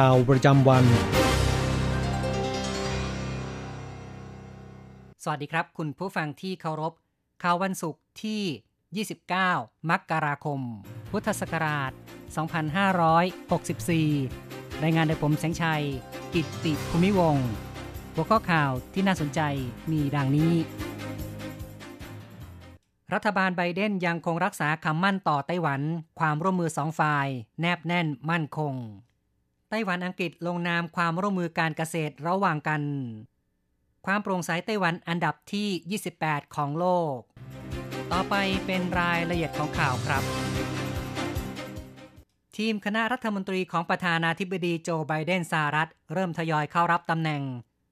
ข่าวประจำวันสวัสดีครับคุณผู้ฟังที่เคารพข่าววันศุกร์ที่29มกราคมพุทธศักราช2564รายงานโดยผมแสงชัยกิตติภูมิวงศ์หัวข้อข่าวที่น่าสนใจมีดังนี้รัฐบาลไบเดนยังคงรักษาคำมั่นต่อไต้หวันความร่วมมือ2ฝ่ายแนบแน่นมั่นคงไต้หวันอังกฤษลงนามความร่วมมือการเกษตรระหว่างกันความโปร่งใสไต้หวันอันดับที่28ของโลกต่อไปเป็นรายละเอียดของข่าวครับทีมคณะรัฐมนตรีของประธานาธิบดีโจไบเดนสหรัฐเริ่มทยอยเข้ารับตำแหน่ง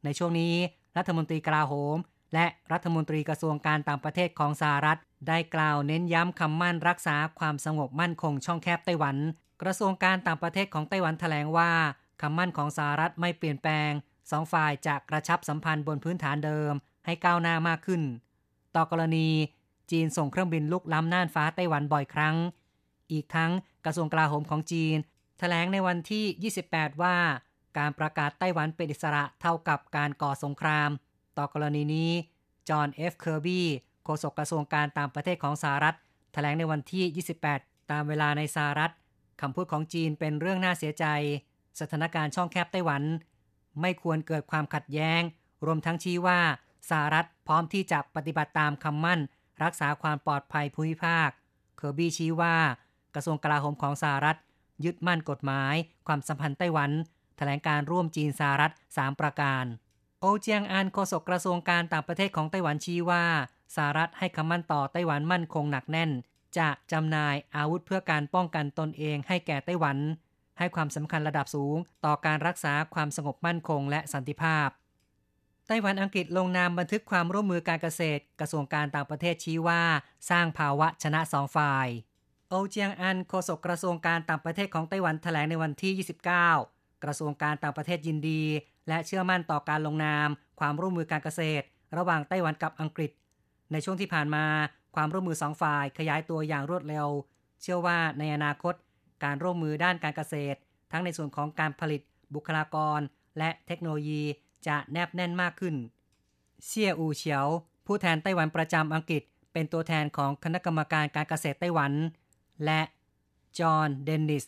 ในช่วงนี้รัฐมนตรีกลาโหมและรัฐมนตรีกระทรวงการต่างประเทศของสหรัฐได้กล่าวเน้นย้ำคำมั่นรักษาความสงบมั่นคงช่องแคบไต้หวันกระทรวงการต่างประเทศของไต้หวันแถลงว่าคำมั่นของสหรัฐไม่เปลี่ยนแปลงสองฝ่ายจะกระชับสัมพันธ์บนพื้นฐานเดิมให้ก้าวหน้ามากขึ้นต่อกรณีจีนส่งเครื่องบินลุกล้ำน่านฟ้าไต้หวันบ่อยครั้งอีกทั้งกระทรวงกลาโหมของจีนแถลงในวันที่28ว่าการประกาศไต้หวันเป็นอิสระเท่ากับการก่อสงครามต่อกรณีนี้จอห์นเอฟเคอร์บี้โฆษกกระทรวงการต่างประเทศของสหรัฐแถลงในวันที่28ตามเวลาในสหรัฐคำพูดของจีนเป็นเรื่องน่าเสียใจสถานการณ์ช่องแคบไต้หวันไม่ควรเกิดความขัดแย้งรวมทั้งชี้ว่าสหรัฐพร้อมที่จะปฏิบัติตามคำมั่นรักษาความปลอดภัยภูมิภาคเคอร์บี้ชี้ว่ากระทรวงกลาโหมของสหรัฐยึดมั่นกฎหมายความสัมพันธ์ไต้หวันแถลงการร่วมจีนสหรัฐ3ประการโอเจียงอันโฆษกกระทรวงการต่างประเทศของไต้หวันชี้ว่าสหรัฐให้คำมั่นต่อไต้หวันมั่นคงหนักแน่นจะจำหน่ายอาวุธเพื่อการป้องกันตนเองให้แก่ไต้หวันให้ความสำคัญระดับสูงต่อการรักษาความสงบมั่นคงและสันติภาพไต้หวันอังกฤษลงนามบันทึกความร่วมมือการเกษตรกระทรวงการต่างประเทศชี้ว่าสร้างภาวะชนะ2ฝ่ายโอเจียงอันโฆษกกระทรวงการต่างประเทศของไต้หวันแถลงในวันที่29กระทรวงการต่างประเทศยินดีและเชื่อมั่นต่อการลงนามความร่วมมือการเกษตรระหว่างไต้หวันกับอังกฤษในช่วงที่ผ่านมาความร่วมมือสองฝ่ายขยายตัวอย่างรวดเร็วเชื่อว่าในอนาคตการร่วมมือด้านการเกษตรทั้งในส่วนของการผลิตบุคลากรและเทคโนโลยีจะแนบแน่นมากขึ้นเซี่ยอู่เฉียวผู้แทนไต้หวันประจำอังกฤษเป็นตัวแทนของคณะกรรมการการเกษตรไต้หวันและจอห์นเดนนิส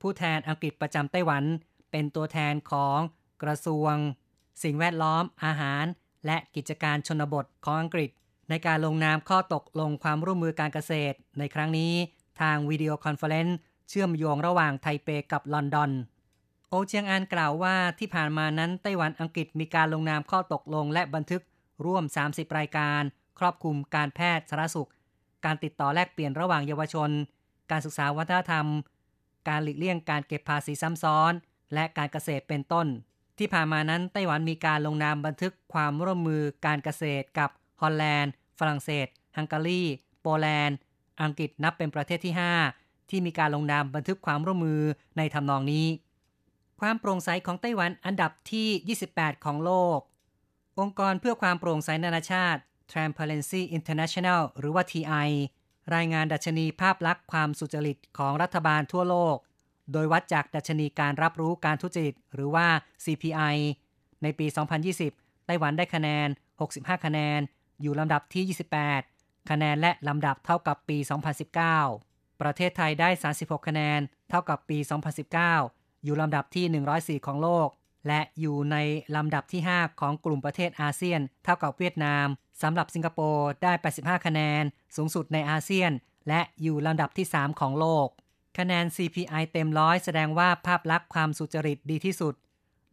ผู้แทนอังกฤษประจำไต้หวันเป็นตัวแทนของกระทรวงสิ่งแวดล้อมอาหารและกิจการชนบทของอังกฤษในการลงนามข้อตกลงความร่วมมือการเกษตรในครั้งนี้ทางวิดีโอคอนเฟอเรนซ์เชื่อมโยงระหว่างไทเปกับลอนดอนโอเจียงอันกล่าวว่าที่ผ่านมานั้นไต้หวันอังกฤษมีการลงนามข้อตกลงและบันทึกร่วม30รายการครอบคลุมการแพทย์สาธารณสุขการติดต่อแลกเปลี่ยนระหว่างเยาวชนการศึกษาวัฒนธรรมการหลีกเลี่ยงการเก็บภาษีซ้ำซ้อนและการเกษตรเป็นต้นที่ผ่านมานั้นไต้หวันมีการลงนามบันทึกความร่วมมือการเกษตรกับฮอลแลนด์ฝรั่งเศสฮังการีโปแลนด์อังกฤษนับเป็นประเทศที่5ที่มีการลงนามบันทึกความร่วมมือในทำนองนี้ความโปร่งใสของไต้หวันอันดับที่28ของโลกองค์กรเพื่อความโปร่งใสนานาชาติ Transparency International หรือว่า TI รายงานดัชนีภาพลักษณ์ความสุจริตของรัฐบาลทั่วโลกโดยวัดจากดัชนีการรับรู้การทุจริตหรือว่า CPI ในปี 2020 ไต้หวันได้คะแนน 65 คะแนนอยู่ลำดับที่ 28 คะแนนและลำดับเท่ากับปี 2019 ประเทศไทยได้ 36 คะแนนเท่ากับปี 2019 อยู่ลำดับที่ 104 ของโลก และอยู่ในลำดับที่5ของกลุ่มประเทศอาเซียนเท่ากับเวียดนามสำหรับสิงคโปร์ได้85คะแนนสูงสุดในอาเซียนและอยู่ลำดับที่3ของโลกคะแนน CPI เต็ม100แสดงว่าภาพลักษณ์ความสุจริตดีที่สุด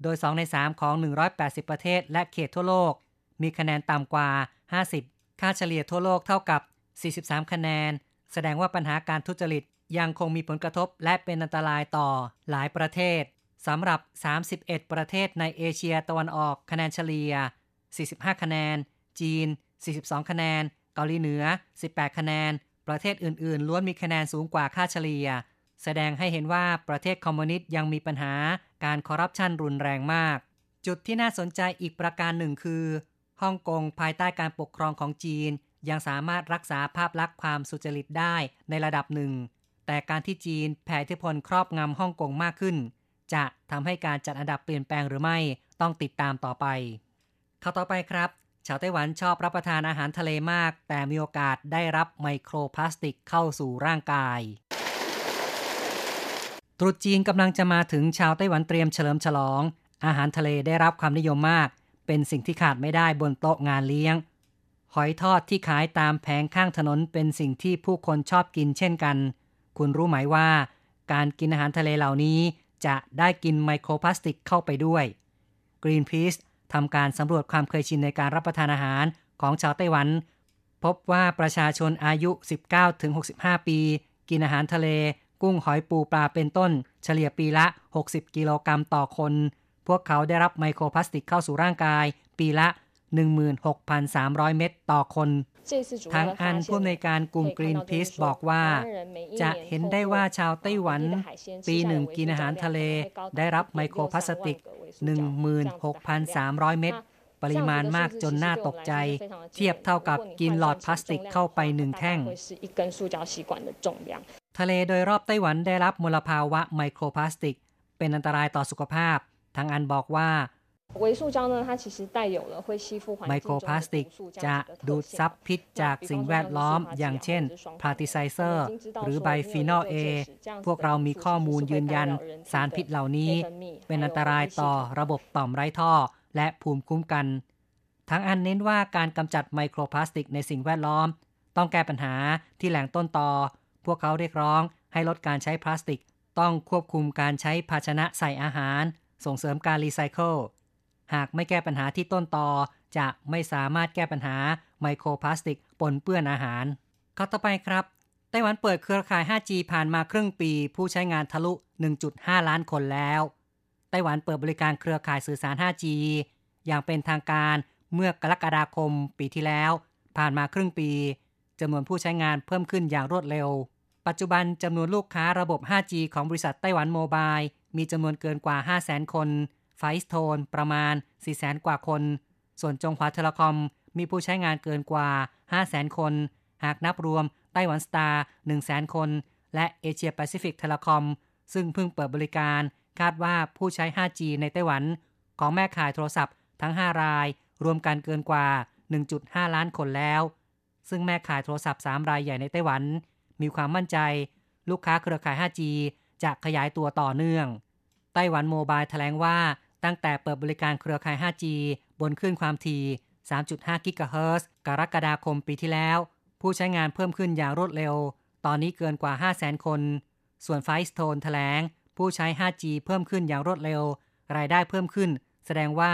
โดย2ใน3ของ180ประเทศและเขตทั่วโลกมีคะแนนต่ำกว่า50ค่าเฉลี่ยทั่วโลกเท่ากับ43คะแนนแสดงว่าปัญหาการทุจริตยังคงมีผลกระทบและเป็นอันตรายต่อหลายประเทศสำหรับ31ประเทศในเอเชียตะวันออกคะแนนเฉลี่ย45คะแนนจีน42คะแนนเกาหลีเหนือ18คะแนนประเทศอื่นๆล้วนมีคะแนนสูงกว่าค่าเฉลี่ยแสดงให้เห็นว่าประเทศคอมมิวนิสต์ยังมีปัญหาการคอร์รัปชันรุนแรงมากจุดที่น่าสนใจอีกประการหนึ่งคือฮ่องกงภายใต้การปกครองของจีนยังสามารถรักษาภาพลักษณ์ความสุจริตได้ในระดับหนึ่งแต่การที่จีนแผ่อิทธิพลครอบงำฮ่องกงมากขึ้นจะทำให้การจัดอันดับเปลี่ยนแปลงหรือไม่ต้องติดตามต่อไปข่าวต่อไปครับชาวไต้หวันชอบรับประทานอาหารทะเลมากแต่มีโอกาสได้รับไมโครพลาสติกเข้าสู่ร่างกายตรุษจีนกำลังจะมาถึงชาวไต้หวันเตรียมเฉลิมฉลองอาหารทะเลได้รับความนิยมมากเป็นสิ่งที่ขาดไม่ได้บนโต๊ะงานเลี้ยงหอยทอดที่ขายตามแผงข้างถนนเป็นสิ่งที่ผู้คนชอบกินเช่นกันคุณรู้ไหมว่าการกินอาหารทะเลเหล่านี้จะได้กินไมโครพลาสติกเข้าไปด้วย Greenpeace ทำการสำรวจความเคยชินในการรับประทานอาหารของชาวไต้หวันพบว่าประชาชนอายุ 19-65 ปีกินอาหารทะเลกุ้งหอยปูปลาเป็นต้นเฉลี่ยปีละ60กิโลกรัมต่อคนพวกเขาได้รับไมโครพลาสติกเข้าสู่ร่างกายปีละ 16,300 เม็ดต่อคนทั้งอันผู้อำนวยการกลุ่ม Greenpeace บอกว่าจะเห็นได้ว่าชาวไต้หวันปีหนึ่งกินอาหารทะเลได้รับไมโครพลาสติก 16,300 เม็ดปริมาณมากจนน่าตกใจเทียบเท่ากับกินหลอดพลาสติกเข้าไป1แท่งทะเลโดยรอบไต้หวันได้รับมลภาวะไมโครพลาสติกเป็นอันตรายต่อสุขภาพทางอันบอกว่าไมโครพลาสติกจะดูดซับพิษจากสิ่งแวดล้อมอย่างเช่นพาร์ติไซเซอร์หรือไบฟีนอลเอพวกเรามีข้อมูลยืนยันสารพิษเหล่านี้เป็นอันตรายต่อระบบต่อมไร้ท่อและภูมิคุ้มกันทางอันเน้นว่าการกำจัดไมโครพลาสติกในสิ่งแวดล้อมต้องแก้ปัญหาที่แหล่งต้นตอพวกเขาเรียกร้องให้ลดการใช้พลาสติกต้องควบคุมการใช้ภาชนะใส่อาหารส่งเสริมการรีไซเคิลหากไม่แก้ปัญหาที่ต้นตอจะไม่สามารถแก้ปัญหาไมโครพลาสติกปนเปื้อนอาหารข้อต่อไปครับไต้หวันเปิดเครือข่าย 5G ผ่านมาครึ่งปีผู้ใช้งานทะลุ 1.5 ล้านคนแล้วไต้หวันเปิดบริการเครือข่ายสื่อสาร 5G อย่างเป็นทางการเมื่อกรกฎาคมปีที่แล้วผ่านมาครึ่งปีจำนวนผู้ใช้งานเพิ่มขึ้นอย่างรวดเร็วปัจจุบันจำนวนลูกค้าระบบ 5G ของบริษัทไต้หวันโมบายมีจำนวนเกินกว่า 500,000 คนไฟสโตนประมาณ 400,000 กว่าคนส่วนจงหวาเทเลคอมมีผู้ใช้งานเกินกว่า 500,000 คนหากนับรวมไต้หวันสตาร์ 100,000 คนและเอเชียแปซิฟิกเทเลคอมซึ่งเพิ่งเปิดบริการคาดว่าผู้ใช้ 5G ในไต้หวันของแม่ข่ายโทรศัพท์ทั้ง5รายรวมกันเกินกว่า 1.5 ล้านคนแล้วซึ่งแม่ข่ายโทรศัพท์3รายใหญ่ในไต้หวันมีความมั่นใจลูกค้าเครือข่าย 5G จะขยายตัวต่อเนื่องไต้หวันโมบายแถลงว่าตั้งแต่เปิดบริการเครือข่าย 5G บนคลื่นความถี่ 3.5 กิกะเฮิรตซ์กรกฎาคมปีที่แล้วผู้ใช้งานเพิ่มขึ้นอย่างรวดเร็วตอนนี้เกินกว่า 500,000 คนส่วน Firestone แถลงผู้ใช้ 5G เพิ่มขึ้นอย่างรวดเร็วรายได้เพิ่มขึ้นแสดงว่า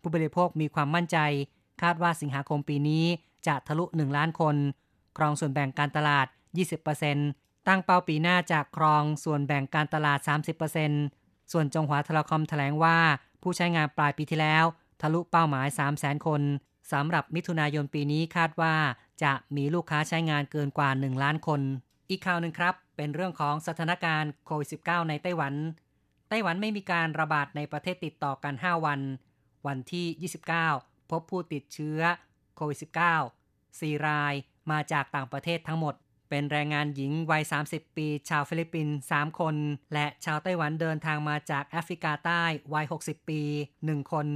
ผู้บริโภคมีความมั่นใจคาดว่าสิงหาคมปีนี้จะทะลุ 1 ล้านคนครองส่วนแบ่งการตลาด 20% ตั้งเป้าปีหน้าจะครองส่วนแบ่งการตลาด 30% ส่วนจงหวาเทเลคอมแถลงว่าผู้ใช้งานปลายปีที่แล้วทะลุเป้าหมาย 300,000 คนสำหรับมิถุนายนปีนี้คาดว่าจะมีลูกค้าใช้งานเกินกว่า 1 ล้านคนอีกข่าวนึงครับเป็นเรื่องของสถานการณ์โควิด -19 ในไต้หวันไม่มีการระบาดในประเทศติดต่อกัน5วันวันที่29พบผู้ติดเชื้อโควิด -19 4 รายมาจากต่างประเทศทั้งหมดเป็นแรงงานหญิงวัย30ปีชาวฟิลิปปินส์3คนและชาวไต้หวันเดินทางมาจากแอฟริกาใต้วัย60ปี1คน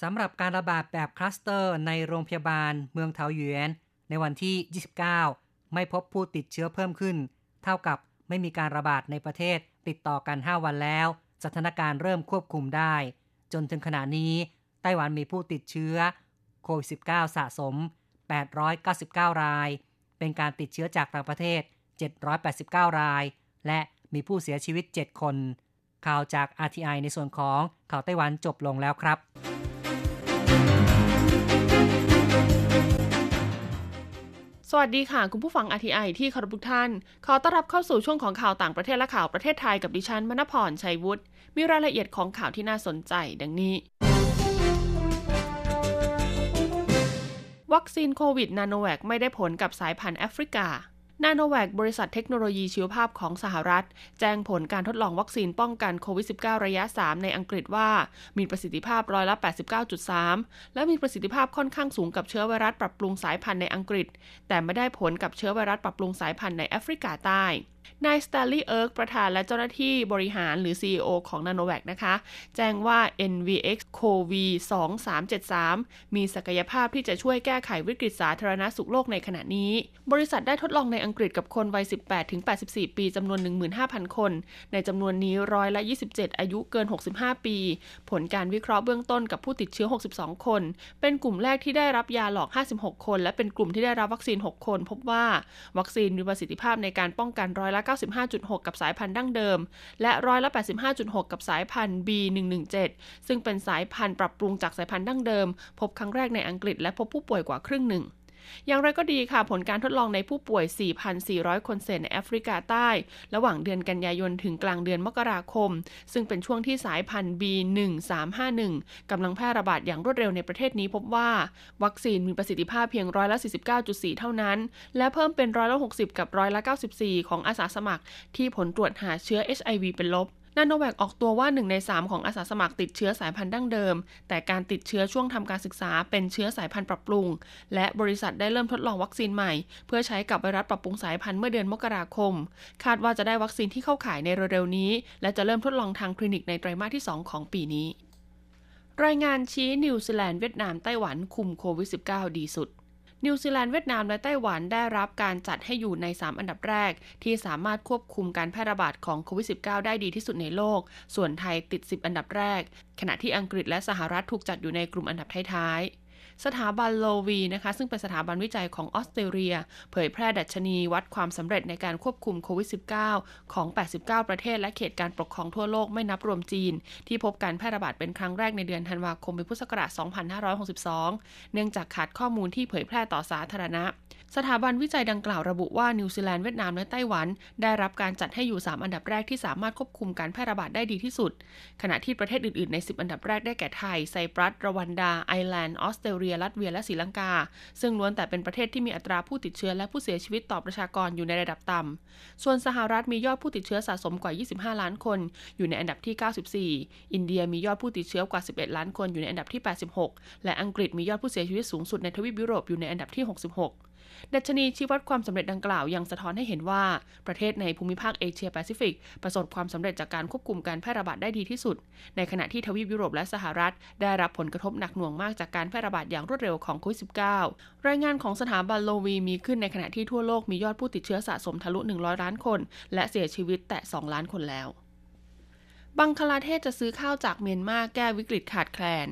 สำหรับการระบาดแบบคลัสเตอร์ในโรงพยาบาลเมืองเถาหยวนในวันที่29ไม่พบผู้ติดเชื้อเพิ่มขึ้นเท่ากับไม่มีการระบาดในประเทศติดต่อกัน5วันแล้วสถานการณ์เริ่มควบคุมได้ จนถึงขณะนี้ไต้หวันมีผู้ติดเชื้อโควิด -19 สะสม899รายเป็นการติดเชื้อจากต่างประเทศ789รายและมีผู้เสียชีวิต7คนข่าวจาก RTI ในส่วนของข่าวไต้หวันจบลงแล้วครับสวัสดีค่ะคุณผู้ฟัง RTI ที่เคารพทุกท่านขอต้อนรับเข้าสู่ช่วงของข่าวต่างประเทศและข่าวประเทศไทยกับดิฉันมณพรชัยวุฒิมีรายละเอียดของข่าวที่น่าสนใจดังนี้วัคซีนโควิด Nanowag ไม่ได้ผลกับสายพันธุ์แอฟริกา Nanowag บริษัทเทคโนโลยีชีวภาพของสหรัฐแจ้งผลการทดลองวัคซีนป้องกันโควิด -19 ระยะ 3 ในอังกฤษว่ามีประสิทธิภาพร้อยละ 89.3 และมีประสิทธิภาพค่อนข้างสูงกับเชื้อไวรัสปรับปรุงสายพันธุ์ในอังกฤษแต่ไม่ได้ผลกับเชื้อไวรัสปรับปรุงสายพันธุ์ในแอฟริกาใต้นายสแตนลีย์เอิร์กประธานและเจ้าหน้าที่บริหารหรือ CEO ของ Nanowag นะคะแจ้งว่า NVX-CoV2373 มีศักยภาพที่จะช่วยแก้ไขวิกฤตสาธารณสุขโลกในขณะนี้บริษัทได้ทดลองในอังกฤษกับคนวัย 18-84 ปีจำนวน 15,000 คนในจำนวนนี้ร้อยละ 27 อายุเกิน 65 ปีผลการวิเคราะห์เบื้องต้นกับผู้ติดเชื้อ 62 คนเป็นกลุ่มแรกที่ได้รับยาหลอก 56 คนและเป็นกลุ่มที่ได้รับวัคซีน 6 คนพบว่าวัคซีนมีประสิทธิภาพในการป้องกันร้อยละ95.6 กับสายพันธุ์ดั้งเดิมและร้อยละ 85.6 กับสายพันธุ์ B117 ซึ่งเป็นสายพันธุ์ปรับปรุงจากสายพันธุ์ดั้งเดิมพบครั้งแรกในอังกฤษและพบผู้ป่วยกว่าครึ่งหนึ่งอย่างไรก็ดีค่ะผลการทดลองในผู้ป่วย 4,400 คนเศษในแอฟริกาใต้ระหว่างเดือนกันยายนถึงกลางเดือนมกราคมซึ่งเป็นช่วงที่สายพันธุ์ B1351 กำลังแพร่ระบาดอย่างรวดเร็วในประเทศนี้พบว่าวัคซีนมีประสิทธิภาพเพียงร้อยละ 49.4 เท่านั้นและเพิ่มเป็นร้อยละ 60 กับร้อยละ 94 ของอาสาสมัครที่ผลตรวจหาเชื้อ HIV เป็นลบNanowag ออกตัวว่า1ใน3ของอาสาสมัครติดเชื้อสายพันธุ์ดั้งเดิมแต่การติดเชื้อช่วงทำการศึกษาเป็นเชื้อสายพันธุ์ปรับปรุงและบริษัทได้เริ่มทดลองวัคซีนใหม่เพื่อใช้กับไวรัสปรับปรุงสายพันธุ์เมื่อเดือนมกราคมคาดว่าจะได้วัคซีนที่เข้าขายในเร็วๆนี้และจะเริ่มทดลองทางคลินิกในไตรมาสที่2ของปีนี้รายงานชี้นิวซีแลนด์เวียดนามไต้หวันคุมโควิด -19 ดีสุดนิวซีแลนด์เวียดนามและไต้หวันได้รับการจัดให้อยู่ใน3อันดับแรกที่สามารถควบคุมการแพร่ระบาดของโควิด -19 ได้ดีที่สุดในโลกส่วนไทยติด10อันดับแรกขณะที่อังกฤษและสหรัฐถูกจัดอยู่ในกลุ่มอันดับท้ายๆสถาบันโลวีนะคะซึ่งเป็นสถาบันวิจัยของออสเตรเลียเผยแพร่ดัชนีวัดความสำเร็จในการควบคุมโควิด -19 ของ89ประเทศและเขตการปกครองทั่วโลกไม่นับรวมจีนที่พบการแพร่ระบาดเป็นครั้งแรกในเดือนธันวาคมปีพุทธศักราช2562เนื่องจากขาดข้อมูลที่เผยแพร่ต่อสาธารณะสถาบันวิจัยดังกล่าวระบุว่านิวซีแลนด์เวียดนามและไต้หวันได้รับการจัดให้อยู่3อันดับแรกที่สามารถควบคุมการแพร่ระบาดได้ดีที่สุดขณะที่ประเทศอื่นๆใน10อันดับแรกได้แก่ไทยไซปรัสรวันดาไอร์แลนด์ออสเตรเลียลัตเวียและศรีลังกาซึ่งล้วนแต่เป็นประเทศที่มีอัตราผู้ติดเชื้อและผู้เสียชีวิตต่อประชากรอยู่ในระดับต่ำส่วนสหรัฐมียอดผู้ติดเชื้อสะสมกว่า25ล้านคนอยู่ในอันดับที่94อินเดียมียอดผู้ติดเชื้อกว่า11ล้านคนอยู่ในอันดับที่86และอังกฤษมียอดผู้เสียชีวิตสูงสุดในทวีปยุโรปอยู่ในอันดับที่66ดัชนีชี้วัดความสำเร็จดังกล่าวยังสะท้อนให้เห็นว่าประเทศในภูมิภาคเอเชียแปซิฟิกประสบความสำเร็จจากการควบคุมการแพร่ระบาดได้ดีที่สุดในขณะที่ทวีปยุโรปและสหรัฐได้รับผลกระทบหนักหน่วงมากจากการแพร่ระบาดอย่างรวดเร็วของโควิด -19 รายงานของสถาบันโลวีมีขึ้นในขณะที่ทั่วโลกมียอดผู้ติดเชื้อสะสมทะลุ100ล้านคนและเสียชีวิตแตะ2ล้านคนแล้วบังคลาเทศจะซื้อข้าวจากเมียนมาแก้วิกฤตขาดแคลน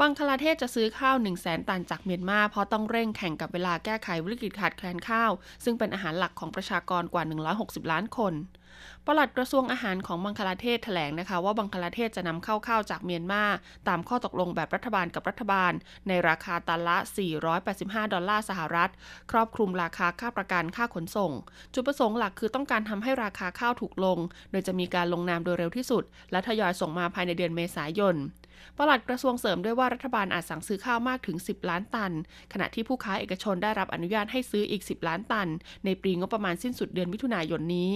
บังคลาเทศจะซื้อข้าว 100,000 ตันจากเมียนมาเพราะต้องเร่งแข่งกับเวลาแก้ไขวิกฤตขาดแคลนข้าวซึ่งเป็นอาหารหลักของประชากรกว่า160ล้านคนปลัดกระทรวงอาหารของบังคลาเทศแถลงนะคะว่าบังคลาเทศจะนำเข้าข้าวจากเมียนมาตามข้อตกลงแบบรัฐบาลกับรัฐบาลในราคาตันละ$485สหรัฐครอบคลุมราคาค่าประกันค่าขนส่งจุดประสงค์หลักคือต้องการทำให้ราคาข้าวถูกลงโดยจะมีการลงนามโดยเร็วที่สุดและทยอยส่งมาภายในเดือนเมษายนปลัดกระทรวงเสริมด้วยว่ารัฐบาลอาจสั่งซื้อข้าวมากถึง10ล้านตันขณะที่ผู้ค้าเอกชนได้รับอนุญาตให้ซื้ออีก10ล้านตันในปีงบประมาณสิ้นสุดเดือนมิถุนายนนี้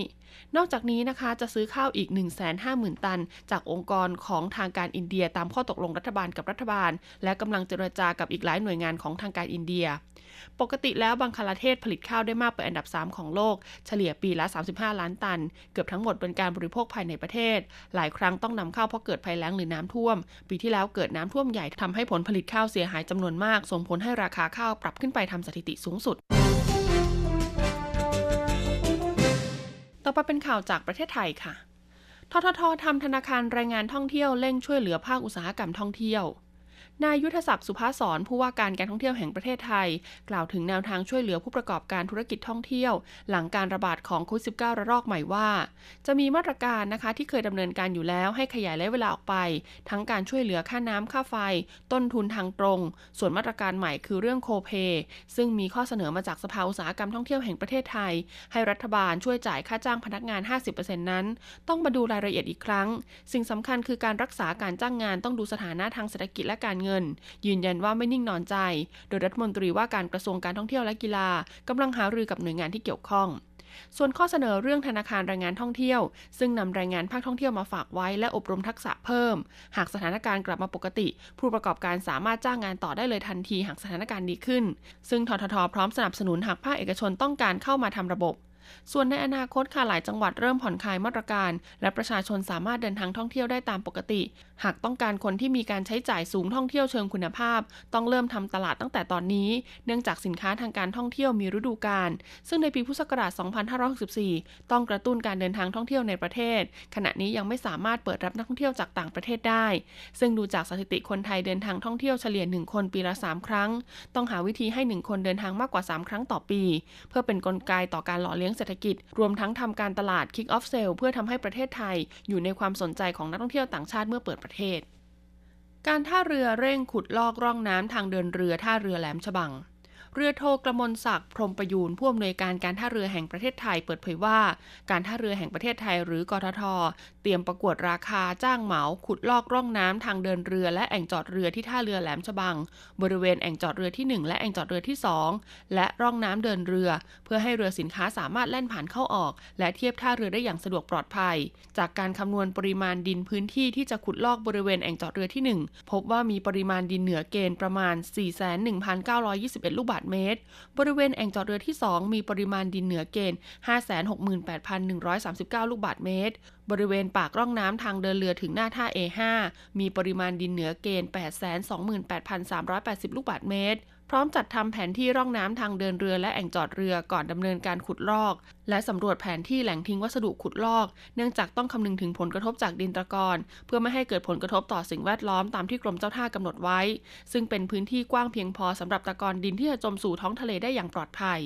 นอกจากนี้นะคะจะซื้อข้าวอีก 150,000 ตันจากองค์กรของทางการอินเดียตามข้อตกลงรัฐบาลกับรัฐบาลและกำลังเจรจากับอีกหลายหน่วยงานของทางการอินเดียปกติแล้วบังคลาเทศผลิตข้าวได้มากเป็นอันดับ3ของโลกเฉลี่ยปีละ35ล้านตันเกือบทั้งหมดเป็นการบริโภคภายในประเทศหลายครั้งต้องนำเข้าเพราะเกิดภัยแล้งหรือน้ำท่วมปีที่แล้วเกิดน้ำท่วมใหญ่ทำให้ผลผลิตข้าวเสียหายจำนวนมากส่งผลให้ราคาข้าวปรับขึ้นไปทำสถิติสูงสุดต่อไปเป็นข่าวจากประเทศไทยค่ะ ททท.ทำธนาคารแรงงานท่องเที่ยวเร่งช่วยเหลือภาคอุตสาหกรรมท่องเที่ยวนายยุทธศักดิ์สุภาสรผู้ว่าการการท่องเที่ยวแห่งประเทศไทยกล่าวถึงแนวทางช่วยเหลือผู้ประกอบการธุรกิจท่องเที่ยวหลังการระบาดของโควิด -19 ระลอกใหม่ว่าจะมีมาตรการนะคะที่เคยดำเนินการอยู่แล้วให้ขยายระยะเวลาออกไปทั้งการช่วยเหลือค่าน้ำค่าไฟต้นทุนทางตรงส่วนมาตรการใหม่คือเรื่องโคเพซึ่งมีข้อเสนอมาจากสภาอุตสาหกรรมท่องเที่ยวแห่งประเทศไทยให้รัฐบาลช่วยจ่ายค่าจ้างพนักงาน 50% นั้นต้องมาดูรายละเอียดอีกครั้งสิ่งสำคัญคือการรักษาการจ้างงานต้องดูสถานะทางเศรษฐกิจและการยืนยันว่าไม่นิ่งนอนใจโดยรัฐมนตรีว่าการกระทรวงการท่องเที่ยวและกีฬากำลังหารือกับหน่วยงานที่เกี่ยวข้องส่วนข้อเสนอเรื่องธนาคารแรงงานท่องเที่ยวซึ่งนำแรงงานภาคท่องเที่ยวมาฝากไว้และอบรมทักษะเพิ่มหากสถานการณ์กลับมาปกติผู้ประกอบการสามารถจ้างงานต่อได้เลยทันทีหากสถานการณ์ดีขึ้นซึ่งททท.พร้อมสนับสนุนหากภาคเอกชนต้องการเข้ามาทำระบบส่วนในอนาคตค่ะหลายจังหวัดเริ่มผ่อนคลายมาตรการและประชาชนสามารถเดินทางท่องเที่ยวได้ตามปกติหากต้องการคนที่มีการใช้จ่ายสูงท่องเที่ยวเชิงคุณภาพต้องเริ่มทำตลาดตั้งแต่ตอนนี้เนื่องจากสินค้าทางการท่องเที่ยวมีฤดูกาลซึ่งในปีพุทธศักราช 2564 ต้องกระตุ้นการเดินทางท่องเที่ยวในประเทศขณะนี้ยังไม่สามารถเปิดรับนักท่องเที่ยวจากต่างประเทศได้ซึ่งดูจากสถิติคนไทยเดินทางท่องเที่ยวเฉลี่ย1คนปีละ3ครั้งต้องหาวิธีให้1คนเดินทางมากกว่า3ครั้งต่อปีเพื่อเป็นกลไกต่อการหล่อเลี้ยงเศรษฐกิจรวมทั้งทำการตลาด Kick Off Sale เพื่อทำให้ประเทศไทยอยู่ในความสนใจของนักท่องเที่ยวต่างชาติเมื่อเปิดประเทศการท่าเรือเร่งขุดลอกร่องน้ำทางเดินเรือท่าเรือแหลมฉบังเรือโทกระมลศักดิ์พรหมประยูรผู้อำนวยการการท่าเรือแห่งประเทศไทยเปิดเผยว่าการท่าเรือแห่งประเทศไทยหรือกทท.เตรียมประกวดราคาจ้างเหมาขุดลอกร่องน้ำทางเดินเรือและแอ่งจอดเรือที่ท่าเรือแหลมฉบังบริเวณแอ่งจอดเรือที่1และแอ่งจอดเรือที่2และร่องน้ำเดินเรือเพื่อให้เรือสินค้าสามารถแล่นผ่านเข้าออกและเทียบท่าเรือได้อย่างสะดวกปลอดภัยจากการคำนวณปริมาณดินพื้นที่ที่จะขุดลอกบริเวณแอ่งจอดเรือที่1พบว่ามีปริมาณดินเหนือเกณฑ์ประมาณ 41,921 ลูกบาศก์บริเวณแอ่งจอดเรือที่2มีปริมาณดินเหนือเกณฑ์ 568,139 ลูกบาศก์เมตรบริเวณปากร่องน้ำทางเดินเรือถึงหน้าท่า A5 มีปริมาณดินเหนือเกณฑ์ 828,380 ลูกบาศก์เมตรพร้อมจัดทำแผนที่ร่องน้ำทางเดินเรือและแอ่งจอดเรือก่อนดำเนินการขุดลอกและสำรวจแผนที่แหล่งทิ้งวัสดุขุดลอกเนื่องจากต้องคำนึงถึงผลกระทบจากดินตะกอนเพื่อไม่ให้เกิดผลกระทบต่อสิ่งแวดล้อมตามที่กรมเจ้าท่ากำหนดไว้ซึ่งเป็นพื้นที่กว้างเพียงพอสำหรับตะกอนดินที่จะจมสู่ท้องทะเลได้อย่างปลอดภัย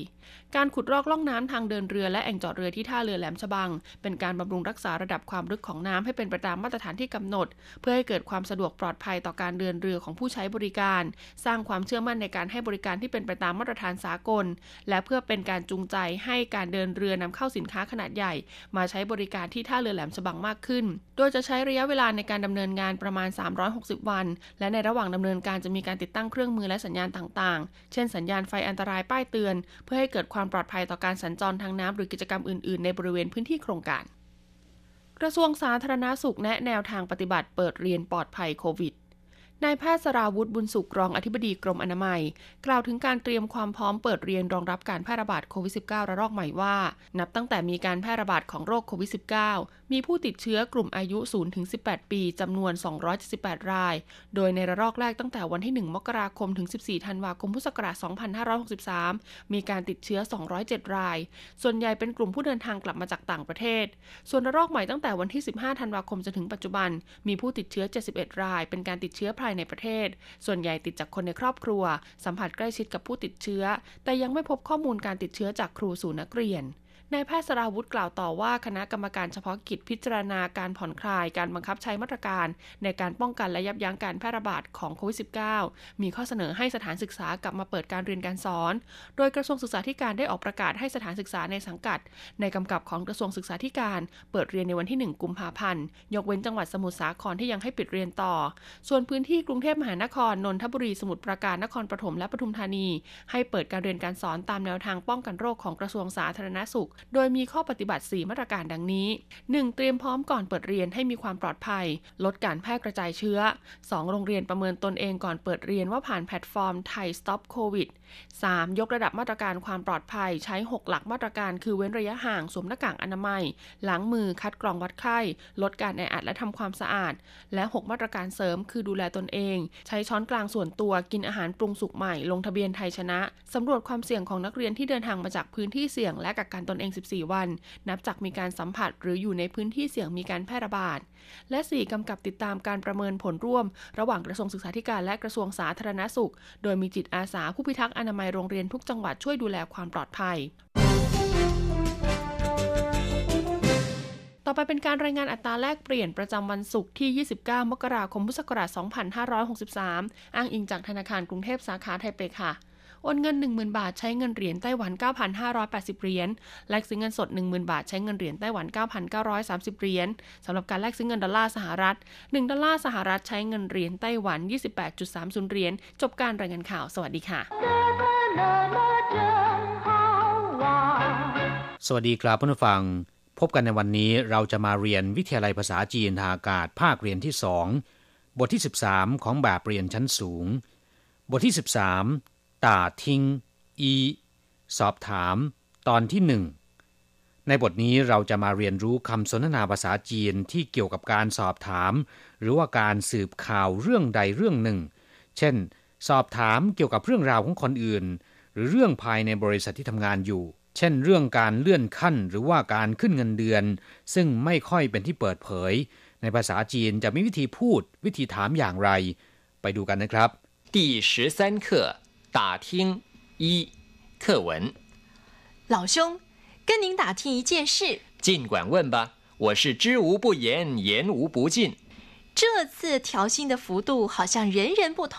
การขุดลอกร่องน้ำทางเดินเรือและแอ่งจอดเรือที่ท่าเรือแหลมฉบังเป็นการบำรุงรักษาระดับความลึกของน้ำให้เป็นไปตามมาตรฐานที่กำหนดเพื่อให้เกิดความสะดวกปลอดภัยต่อการเดินเรือของผู้ใช้บริการสร้างความเชื่อมั่นในการให้บริการที่เป็นไปตามมาตรฐานสากลและเพื่อเป็นการจูงใจให้การเดินเรือนำเข้าสินค้าขนาดใหญ่มาใช้บริการที่ท่าเรือแหลมฉบังมากขึ้นโดยจะใช้ระยะเวลาในการดำเนินงานประมาณ360วันและในระหว่างดำเนินการจะมีการติดตั้งเครื่องมือและสัญญาณต่างๆเช่นสัญญาณไฟอันตรายป้ายเตือนเพื่อให้เกิดความปลอดภัยต่อการสัญจรทางน้ำหรือกิจกรรมอื่นๆในบริเวณพื้นที่โครงการกระทรวงสาธารณสุขแนะแนวทางปฏิบัติเปิดเรียนปลอดภัยโควิดนายแพทย์สราวุธบุญสุขรองอธิบดีกรมอนามัยกล่าวถึงการเตรียมความพร้อมเปิดเรียนรองรับการแพร่ระบาดโควิด -19 ระลอกใหม่ว่านับตั้งแต่มีการแพร่ระบาดของโรคโควิด -19 มีผู้ติดเชื้อกลุ่มอายุ 0-18 ปีจำนวน278รายโดยในระลอกแรกตั้งแต่วันที่1มกราคมถึง14ธันวาคมพุทธศักราช 2563 มีการติดเชื้อ207รายส่วนใหญ่เป็นกลุ่มผู้เดินทางกลับมาจากต่างประเทศส่วนระลอกใหม่ตั้งแต่วันที่15ธันวาคมจนถึงปัจจุบันมีผู้ติดเชื้อ71รายเป็นการติดเชื้อในประเทศส่วนใหญ่ติดจากคนในครอบครัวสัมผัสใกล้ชิดกับผู้ติดเชื้อแต่ยังไม่พบข้อมูลการติดเชื้อจากครูสู่นักเรียนนายแพทย์สราวุธกล่าวต่อว่าคณะกรรมการเฉพาะกิจพิจารณาการผ่อนคลายการบังคับใช้มาตรการในการป้องกันและยับยั้งการแพร่ระบาดของโควิด -19 มีข้อเสนอให้สถานศึกษากลับมาเปิดการเรียนการสอนโดยกระทรวงศึกษาธิการได้ออกประกาศให้สถานศึกษาในสังกัดในกำกับของกระทรวงศึกษาธิการเปิดเรียนในวันที่1กุมภาพันธ์ยกเว้นจังหวัดสมุทรสาครที่ยังให้ปิดเรียนต่อส่วนพื้นที่กรุงเทพมหานครนนทบุรีสมุทรปราการนครปฐมและปทุมธานีให้เปิดการเรียนการสอนตามแนวทางป้องกันโรคของกระทรวงสาธารณสุขโดยมีข้อปฏิบัติ4มาตรการดังนี้ 1. เตรียมพร้อมก่อนเปิดเรียนให้มีความปลอดภัยลดการแพร่กระจายเชื้อ 2. โรงเรียนประเมินตนเองก่อนเปิดเรียนว่าผ่านแพลตฟอร์มไทย Stop COVID 3. ยกระดับมาตรการความปลอดภัยใช้6หลักมาตรการคือเว้นระยะห่างสวมหน้ากากอนามัยล้างมือคัดกรองวัดไข้ลดการแออัดและทำความสะอาดและ6มาตรการเสริมคือดูแลตนเองใช้ช้อนกลางส่วนตัวกินอาหารปรุงสุกใหม่ลงทะเบียนไทยชนะสำรวจความเสี่ยงของนักเรียนที่เดินทางมาจากพื้นที่เสี่ยงและกักกันตนเอง 14วันนับจากมีการสัมผัสหรืออยู่ในพื้นที่เสี่ยงมีการแพร่ระบาดและ4กำกับติดตามการประเมินผลร่วมระหว่างกระทรวงศึกษาธิการและกระทรวงสาธารณสุขโดยมีจิตอาสาผู้พิทักษ์อนามัยโรงเรียนทุกจังหวัดช่วยดูแลความปลอดภัยต่อไปเป็นการรายงานอัตราแลกเปลี่ยนประจำวันศุกร์ที่29มกราคมพุทธศักราช2563อ้างอิงจากธนาคารกรุงเทพสาขาไทเปค่ะโอนเงิน 10,000 บาทใช้เงินเหรียญไต้หวัน 9,580 เหรียญแลกซื้อเงินสด 10,000 บาทใช้เงินเหรียญไต้หวัน 9,930 เหรียญสำหรับการแลกซื้อเงินดอลลาร์สหรัฐ1ดอลลาร์สหรัฐใช้เงินเหรียญไต้หวัน 28.30 เหรียญจบการรายงานข่าวสวัสดีค่ะสวัสดีครับผู้ฟังพบกันในวันนี้เราจะมาเรียนวิทยาลัยภาษาจีนทางอากาศภาคเรียนที่2บทที่13ของแบบเรียนชั้นสูงบทที่13ต่าทิงอีสอบถามตอนที่1ในบทนี้เราจะมาเรียนรู้คำสนทนาภาษาจีนที่เกี่ยวกับการสอบถามหรือว่าการสืบข่าวเรื่องใดเรื่องหนึ่งเช่นสอบถามเกี่ยวกับเรื่องราวของคนอื่นหรือเรื่องภายในบริษัทที่ทำงานอยู่เช่นเรื่องการเลื่อนขั้นหรือว่าการขึ้นเงินเดือนซึ่งไม่ค่อยเป็นที่เปิดเผยในภาษาจีนจะมีวิธีพูดวิธีถามอย่างไรไปดูกันนะครับ第13课打听一课文老兄跟您打听一件事尽管问吧我是知无不言言无不尽这次调薪的幅度好像人人不同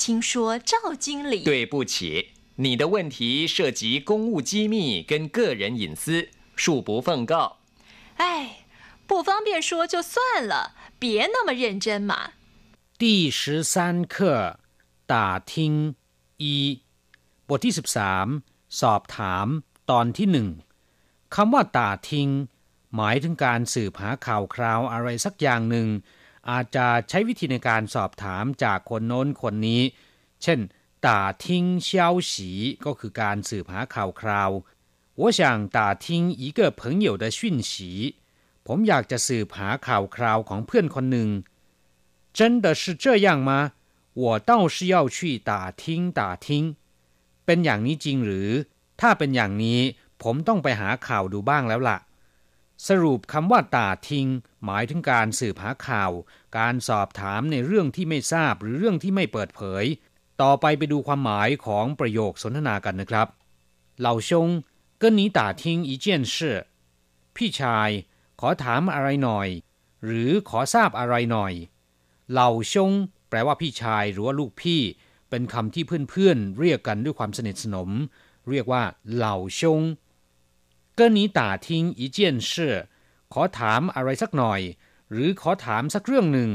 听说赵经理对不起你的问题涉及公务机密跟个人隐私，恕不奉告。哎，不方便说就算了，别那么认真嘛。第13课打听一บทที่13สอบถามตอนที่1คำว่า打听หมายถึงการสืบหาข่าวคราวอะไรสักอย่างหนึ่งอาจจะใช้วิธีในการสอบถามจากคนโน้นคนนี้เช่นต่าทิ้งเชี่ยวฉีก็คือการสืบหาข่าวคราว我想打听一个朋友的讯息ผมอยากจะสืบหาข่าวคราวของเพื่อนคนหนึ่ง真的是这样吗我倒是要去打听打听เป็นอย่างนี้จริงหรือถ้าเป็นอย่างนี้ผมต้องไปหาข่าวดูบ้างแล้วล่ะสรุปคำว่าต่าทิ้งหมายถึงการสืบหาข่าวการสอบถามในเรื่องที่ไม่ทราบหรือเรื่องที่ไม่เปิดเผยต่อไปดูความหมายของประโยคสนทนากันนะครับเหล่าชงเกินนี้ต่าทิ้งอีเจียนชื่อพี่ชายขอถามอะไรหน่อยหรือขอทราบอะไรหน่อยเหล่าชงแปลว่าพี่ชายหรือว่าลูกพี่เป็นคำที่เพื่อนๆเรียกกันด้วยความสนิทสนมเรียกว่าเหล่าชงเกินนี้ต่าทิ้งอีเจียนชื่อขอถามอะไรสักหน่อยหรือขอถามสักเรื่องหนึ่ง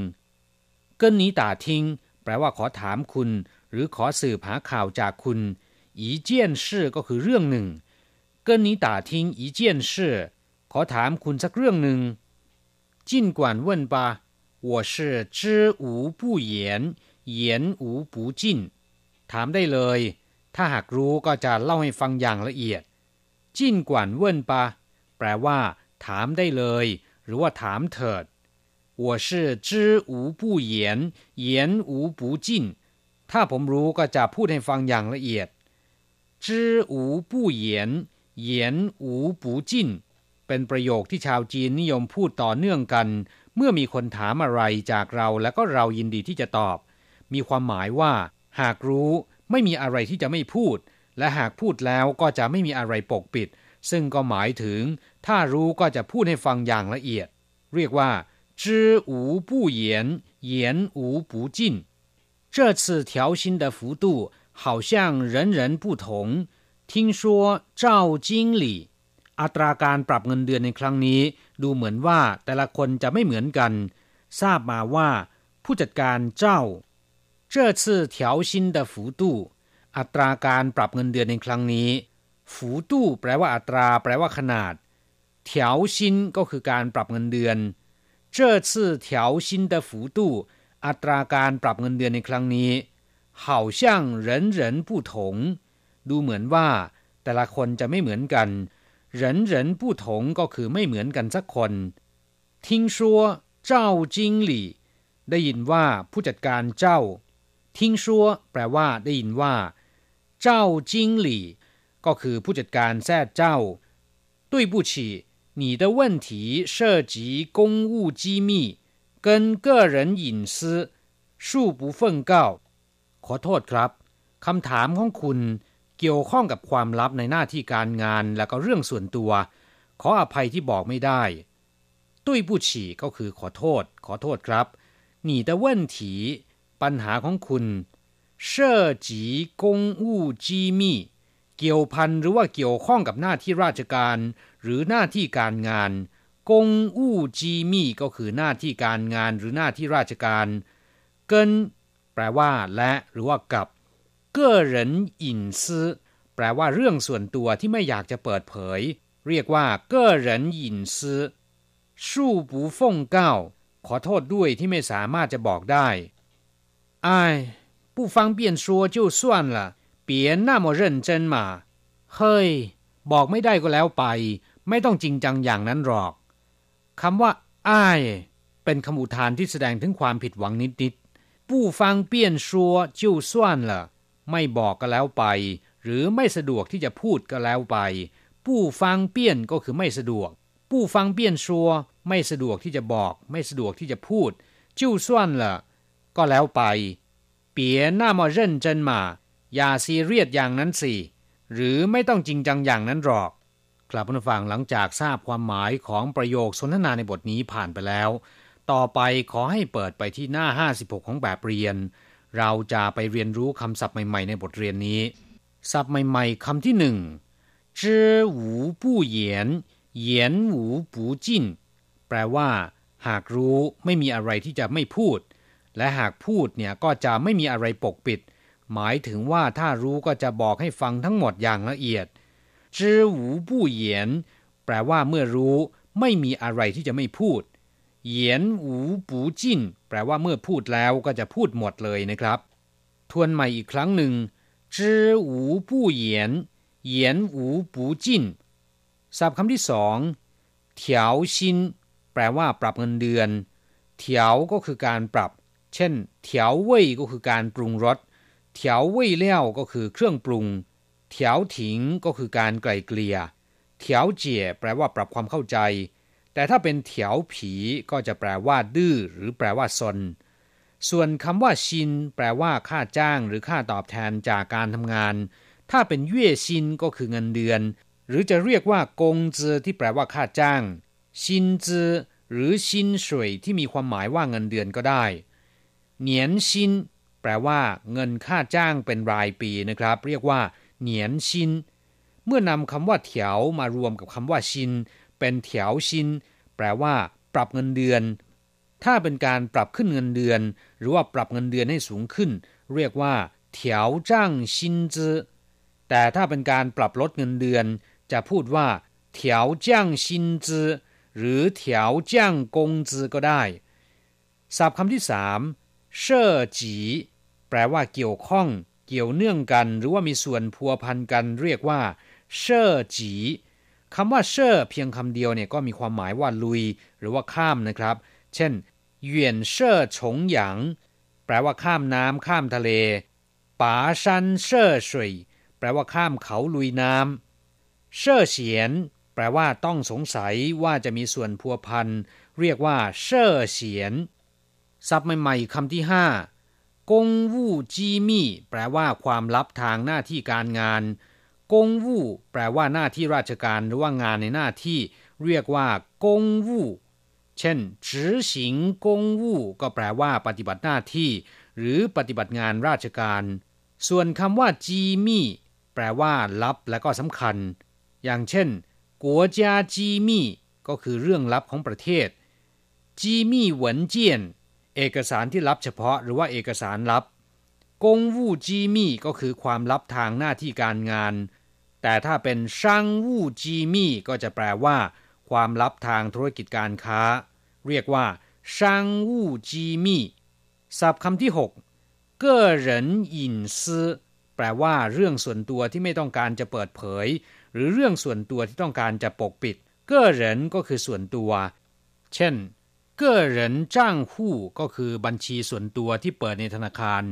เกินนี้ต่าทิ้งแปลว่าขอถามคุณหรือขอสืบหาข่าวจากคุณอีเจียนชื่อก็คือเรื่องหนึ่งเกินนี้ต่าทิ้งอีเจียนชื่อขอถามคุณสักเรื่องหนึ่งจินกวนเว่นปะ我是知无不言言无不尽ถามได้เลยถ้าหากรู้ก็จะเล่าให้ฟังอย่างละเอียดจินกวนเว่นปะแปลว่าถามได้เลยหรือว่าถามเถิด我是知无不言言无不尽ถ้าผมรู้ก็จะพูดให้ฟังอย่างละเอียด知无不言言无不尽เป็นประโยคที่ชาวจีนนิยมพูดต่อเนื่องกันเมื่อมีคนถามอะไรจากเราแล้วก็เรายินดีที่จะตอบมีความหมายว่าหากรู้ไม่มีอะไรที่จะไม่พูดและหากพูดแล้วก็จะไม่มีอะไรปกปิดซึ่งก็หมายถึงถ้ารู้ก็จะพูดให้ฟังอย่างละเอียดเรียกว่า知无不言言无不尽这次调薪的幅度好像人人不同听说赵经理อัตราการปรับเงินเดือนในครั้งนี้ดูเหมือนว่าแต่ละคนจะไม่เหมือนกันทราบมาว่าผู้จัดการเจ้า这次调薪的幅度อัตราการปรับเงินเดือนในครั้งนี้幅度แปลว่าอัตราแปลว่าขนาด调薪ก็คือการปรับเงินเดือน这次调薪的幅度อัตราการปรับเงินเดือนในครั้งนี้好像人人不同ดูเหมือนว่าแต่ละคนจะไม่เหมือนกัน人人不同ก็คือไม่เหมือนกันสักคน听说赵经理ได้ยินว่าผู้จัดการเจ้า听说แปลว่าได้ยินว่าเจ้าจิงหลี่ก็คือผู้จัดการแซ่เจ้า对不起，你的问题涉及公务机密跟个人隐私，恕不奉告。ขอโทษครับคำถามของคุณเกี่ยวข้องกับความลับในหน้าที่การงานและก็เรื่องส่วนตัวขออภัยที่บอกไม่ได้ตุ้ยผู้ฉี่ก็คือขอโทษครับหนีแต่เว่นถีปัญหาของคุณเชื่อจีกงอู่จีมี่เกี่ยวพันหรือว่าเกี่ยวข้องกับหน้าที่ราชการหรือหน้าที่การงานกงอู่จีมี่ก็คือหน้าที่การงานหรือหน้าที่ราชการเกินแปลว่าและหรือว่ากับเก้อเหรินอินซื้อแปลว่าเรื่องส่วนตัวที่ไม่อยากจะเปิดเผยเรียกว่าเก้อเหรินอินซื้อสู้ปูฟ่งเก้าขอโทษด้วยที่ไม่สามารถจะบอกได้ไอ้不方便说就算了别那么认真嘛เฮ้ยบอกไม่ได้ก็แล้วไปไม่ต้องจริงจังอย่างนั้นหรอกคำว่าไอ้เป็นคำอุทานที่แสดงถึงความผิดหวังนิดๆ不方便说就算了ไม่บอกก็แล้วไปหรือไม่สะดวกที่จะพูดก็แล้วไปผู้ฟังเปี้ยนก็คือไม่สะดวกผู้ฟังเปี้ยนชัวไม่สะดวกที่จะบอกไม่สะดวกที่จะพูดจิ้วซ่วนละก็แล้วไปเปี๋ยน่ามาเร่นเจนมาอย่าซีเรียสอย่างนั้นสิหรือไม่ต้องจริงจังอย่างนั้นหรอกครับคุณผู้ฟังหลังจากทราบความหมายของประโยคสนทนาในบทนี้ผ่านไปแล้วต่อไปขอให้เปิดไปที่หน้า56ของแบบเรียนเราจะไปเรียนรู้คำศัพท์ใหม่ๆในบทเรียนนี้ศัพท์ใหม่ๆคำที่1จื้อหูปู่เหยียนเหยียนหูปู่จิ้นแปลว่าหากรู้ไม่มีอะไรที่จะไม่พูดและหากพูดเนี่ยก็จะไม่มีอะไรปกปิดหมายถึงว่าถ้ารู้ก็จะบอกให้ฟังทั้งหมดอย่างละเอียดจื้อหูปู่เหยียนแปลว่าเมื่อรู้ไม่มีอะไรที่จะไม่พูดเหยียนหูปู่จิ้นแปลว่าเมื่อพูดแล้วก็จะพูดหมดเลยนะครับทวนใหม่อีกครั้งหนึ่งจื้อหูปู่เหยียนเหยียนหูปู่จิ้นศัพท์คำที่2เถียวชินแปลว่าปรับเงินเดือนเถียวก็คือการปรับเช่นเถียวเว่ยก็คือการปรุงรสเถียวเว่ยเลี้ยวก็คือเครื่องปรุงเถียวถิงก็คือการไกล่เกลี่ยเถียวเจี๋ยแปลว่าปรับความเข้าใจแต่ถ้าเป็นเถียวผีก็จะแปลว่าดื้อหรือแปลว่าซนส่วนคำว่าชินแปลว่าค่าจ้างหรือค่าตอบแทนจากการทำงานถ้าเป็นเย่ชินก็คือเงินเดือนหรือจะเรียกว่ากงจือที่แปลว่าค่าจ้างชินจือหรือชินสวยที่มีความหมายว่าเงินเดือนก็ได้เหนียนชินแปลว่าเงินค่าจ้างเป็นรายปีนะครับเรียกว่าเหนียนชินเมื่อนำคำว่าเถียวมารวมกับคำว่าชินเป็นเถียวชินแปลว่าปรับเงินเดือนถ้าเป็นการปรับขึ้นเงินเดือนหรือว่าปรับเงินเดือนให้สูงขึ้นเรียกว่าเถียวจ้างชินจื้อแต่ถ้าเป็นการปรับลดเงินเดือนจะพูดว่าเถียวจ้างชินจื้อหรือเถียวจ้างกงจื้อก็ได้ศัพท์คำที่3เชื่อจีแปลว่าเกี่ยวข้องเกี่ยวเนื่องกันหรือว่ามีส่วนพัวพันกันเรียกว่าเชื่อจีคำว่าเชื่อเพียงคำเดียวเนี่ยก็มีความหมายว่าลุยหรือว่าข้ามนะครับเช่นเหวี่ยนเชื่อฉงหยางแปลว่าข้ามน้ำข้ามทะเลป่าชันเชื่อสวยแปลว่าข้ามเขาลุยน้ำเชื่อเฉียนแปลว่าต้องสงสัยว่าจะมีส่วนพัวพันเรียกว่าเชื่อเฉียนศัพท์ใหม่ๆคำที่5กงวู่จีมี่แปลว่าความลับทางหน้าที่การงานกงวู่แปลว่าหน้าที่ราชการหรือว่างานในหน้าที่เรียกว่ากงวู่เช่นจื้อสิงกงวู่ก็แปลว่าปฏิบัติหน้าที่หรือปฏิบัติงานราชการส่วนคำว่าจีมี่แปลว่าลับและก็สำคัญอย่างเช่นกัวจาจีมี่ก็คือเรื่องลับของประเทศจีมี่หวนเจียนเอกสารที่ลับเฉพาะหรือว่าเอกสารลับกงวู่จีมี่ก็คือความลับทางหน้าที่การงานแต่ถ้าเป็นช่างวู่จีมี่ก็จะแปลว่าความลับทางธุรกิจการค้าเรียกว่าช่างวู่จีมี่ศัพท์คำที่6เก้อเหรินอินซื้อแปลว่าเรื่องส่วนตัวที่ไม่ต้องการจะเปิดเผยหรือเรื่องส่วนตัวที่ต้องการจะปกปิดเก้อเหรินก็คือส่วนตัวเช่นเก้อเหรินจ้างฮู่ก็คือบัญชีส่วนตัวที่เปิดในธนาคาร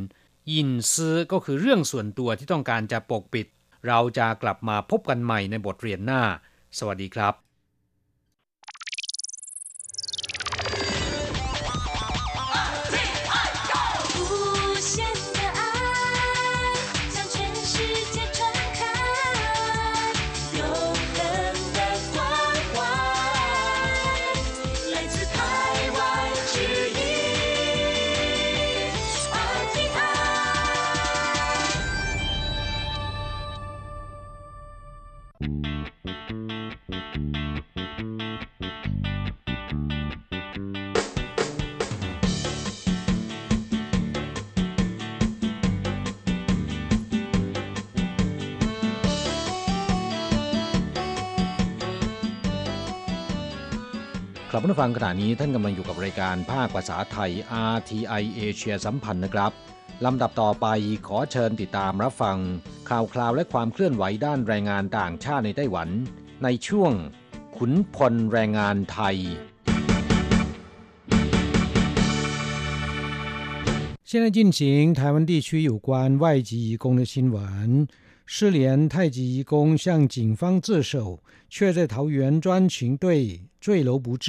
อินซื้อก็คือเรื่องส่วนตัวที่ต้องการจะปกปิดเราจะกลับมาพบกันใหม่ในบทเรียนหน้า สวัสดีครับกลับมาฟังขณะนี้ท่านกำลังอยู่กับรายการภาคภาษาไทย RTI เอเชียสัมพันธ์นะครับลำดับต่อไปขอเชิญติดตามรับฟังข่าวคราวและความเคลื่อนไหวด้านแรงงานต่างชาติในไต้หวันในช่วงขุนพลแรงงานไทย现在进行台湾地区有关外籍移工的新闻失联太极移工向警方自首却在桃园专勤队坠楼不治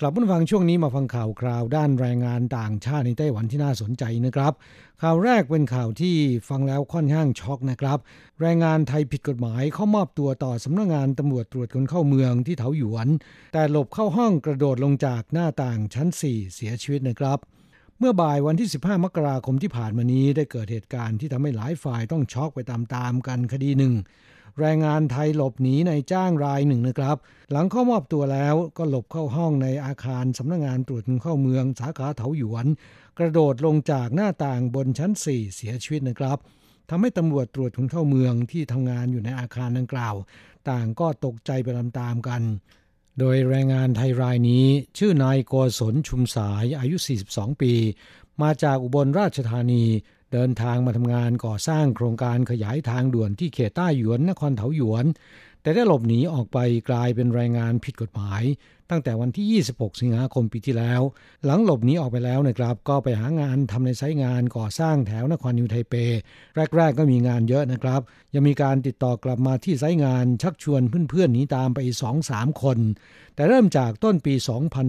กลับมาฟังช่วงนี้มาฟังข่าวคราวด้านแรงงานต่างชาติในไต้หวันที่น่าสนใจนะครับข่าวแรกเป็นข่าวที่ฟังแล้วค่อนข้างช็อกนะครับแรงงานไทยผิดกฎหมายเข้ามอบตัวต่อสำนักงานตำรวจตรวจคนเข้าเมืองที่เถาหยวนแต่หลบเข้าห้องกระโดดลงจากหน้าต่างชั้น4เสียชีวิตนะครับเมื่อบ่ายวันที่15มกราคมที่ผ่านมานี้ได้เกิดเหตุการณ์ที่ทำให้หลายฝ่ายต้องช็อกไปตามๆกันคดีหนึ่งแรงงานไทยหลบหนีนายจ้างรายหนึ่งนะครับหลังเข้ามอบตัวแล้วก็หลบเข้าห้องในอาคารสำนักงานตรวจคนเข้าเมืองสาขาเถาหยวนกระโดดลงจากหน้าต่างบนชั้น4เสียชีวิตนะครับทำให้ตำรวจตรวจคนเข้าเมืองที่ทำงานอยู่ในอาคารดังกล่าวต่างก็ตกใจไปตามๆกันโดยแรงงานไทยรายนี้ชื่อนายโกศลชุมสายอายุ42ปีมาจากอุบลราชธานีเดินทางมาทำงานก่อสร้างโครงการขยายทางด่วนที่เขตใต้หยวนนครเถาหยวนแต่ได้หลบหนีออกไปกลายเป็นแรงงานผิดกฎหมายตั้งแต่วันที่26สิงหาคมปีที่แล้วหลังหลบหนีออกไปแล้วนะครับก็ไปหางานทำในไซต์งานก่อสร้างแถวนครนิวยอร์กไทเปแรกๆก็มีงานเยอะนะครับยังมีการติดต่อกลับมาที่ไซต์งานชักชวนเพื่อนๆหนีตามไป 2-3 คนแต่เริ่มจากต้นปี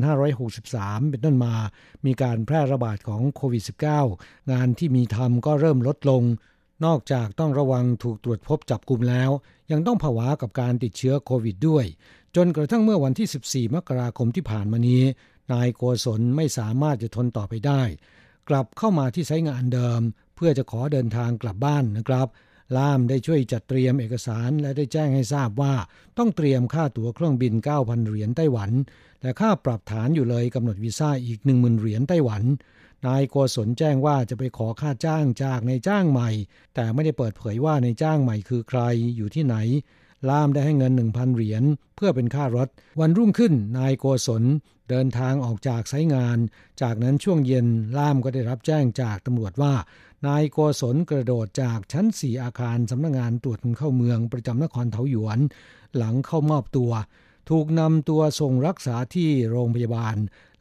2563เป็นต้นมามีการแพร่ระบาดของโควิด-19 งานที่มีทำก็เริ่มลดลงนอกจากต้องระวังถูกตรวจพบจับกุมแล้วยังต้องผวากับการติดเชื้อโควิดด้วยจนกระทั่งเมื่อวันที่14มกราคมที่ผ่านมานี้นายโกศลไม่สามารถจะทนต่อไปได้กลับเข้ามาที่ไซต์งานเดิมเพื่อจะขอเดินทางกลับบ้านนะครับล่ามได้ช่วยจัดเตรียมเอกสารและได้แจ้งให้ทราบว่าต้องเตรียมค่าตั๋วเครื่องบิน 9,000 เหรียญไต้หวันและค่าปรับฐานอยู่เลยกำหนดวีซ่าอีก 10,000 เหรียญไต้หวันนายโกศลแจ้งว่าจะไปขอค่าจ้างจากนายจ้างใหม่แต่ไม่ได้เปิดเผยว่านายจ้างใหม่คือใครอยู่ที่ไหนล่ามได้ให้เงิน 1,000 เหรียญเพื่อเป็นค่ารถวันรุ่งขึ้นนายโกศลเดินทางออกจากไซต์งานจากนั้นช่วงเย็นล่ามก็ได้รับแจ้งจากตำรวจว่านายโกศลกระโดดจากชั้น4อาคารสำนักงานตรวจคนเข้าเมืองประจำนครเถาหยวนหลังเข้ามอบตัวถูกนำตัวส่งรักษาที่โรงพยาบาล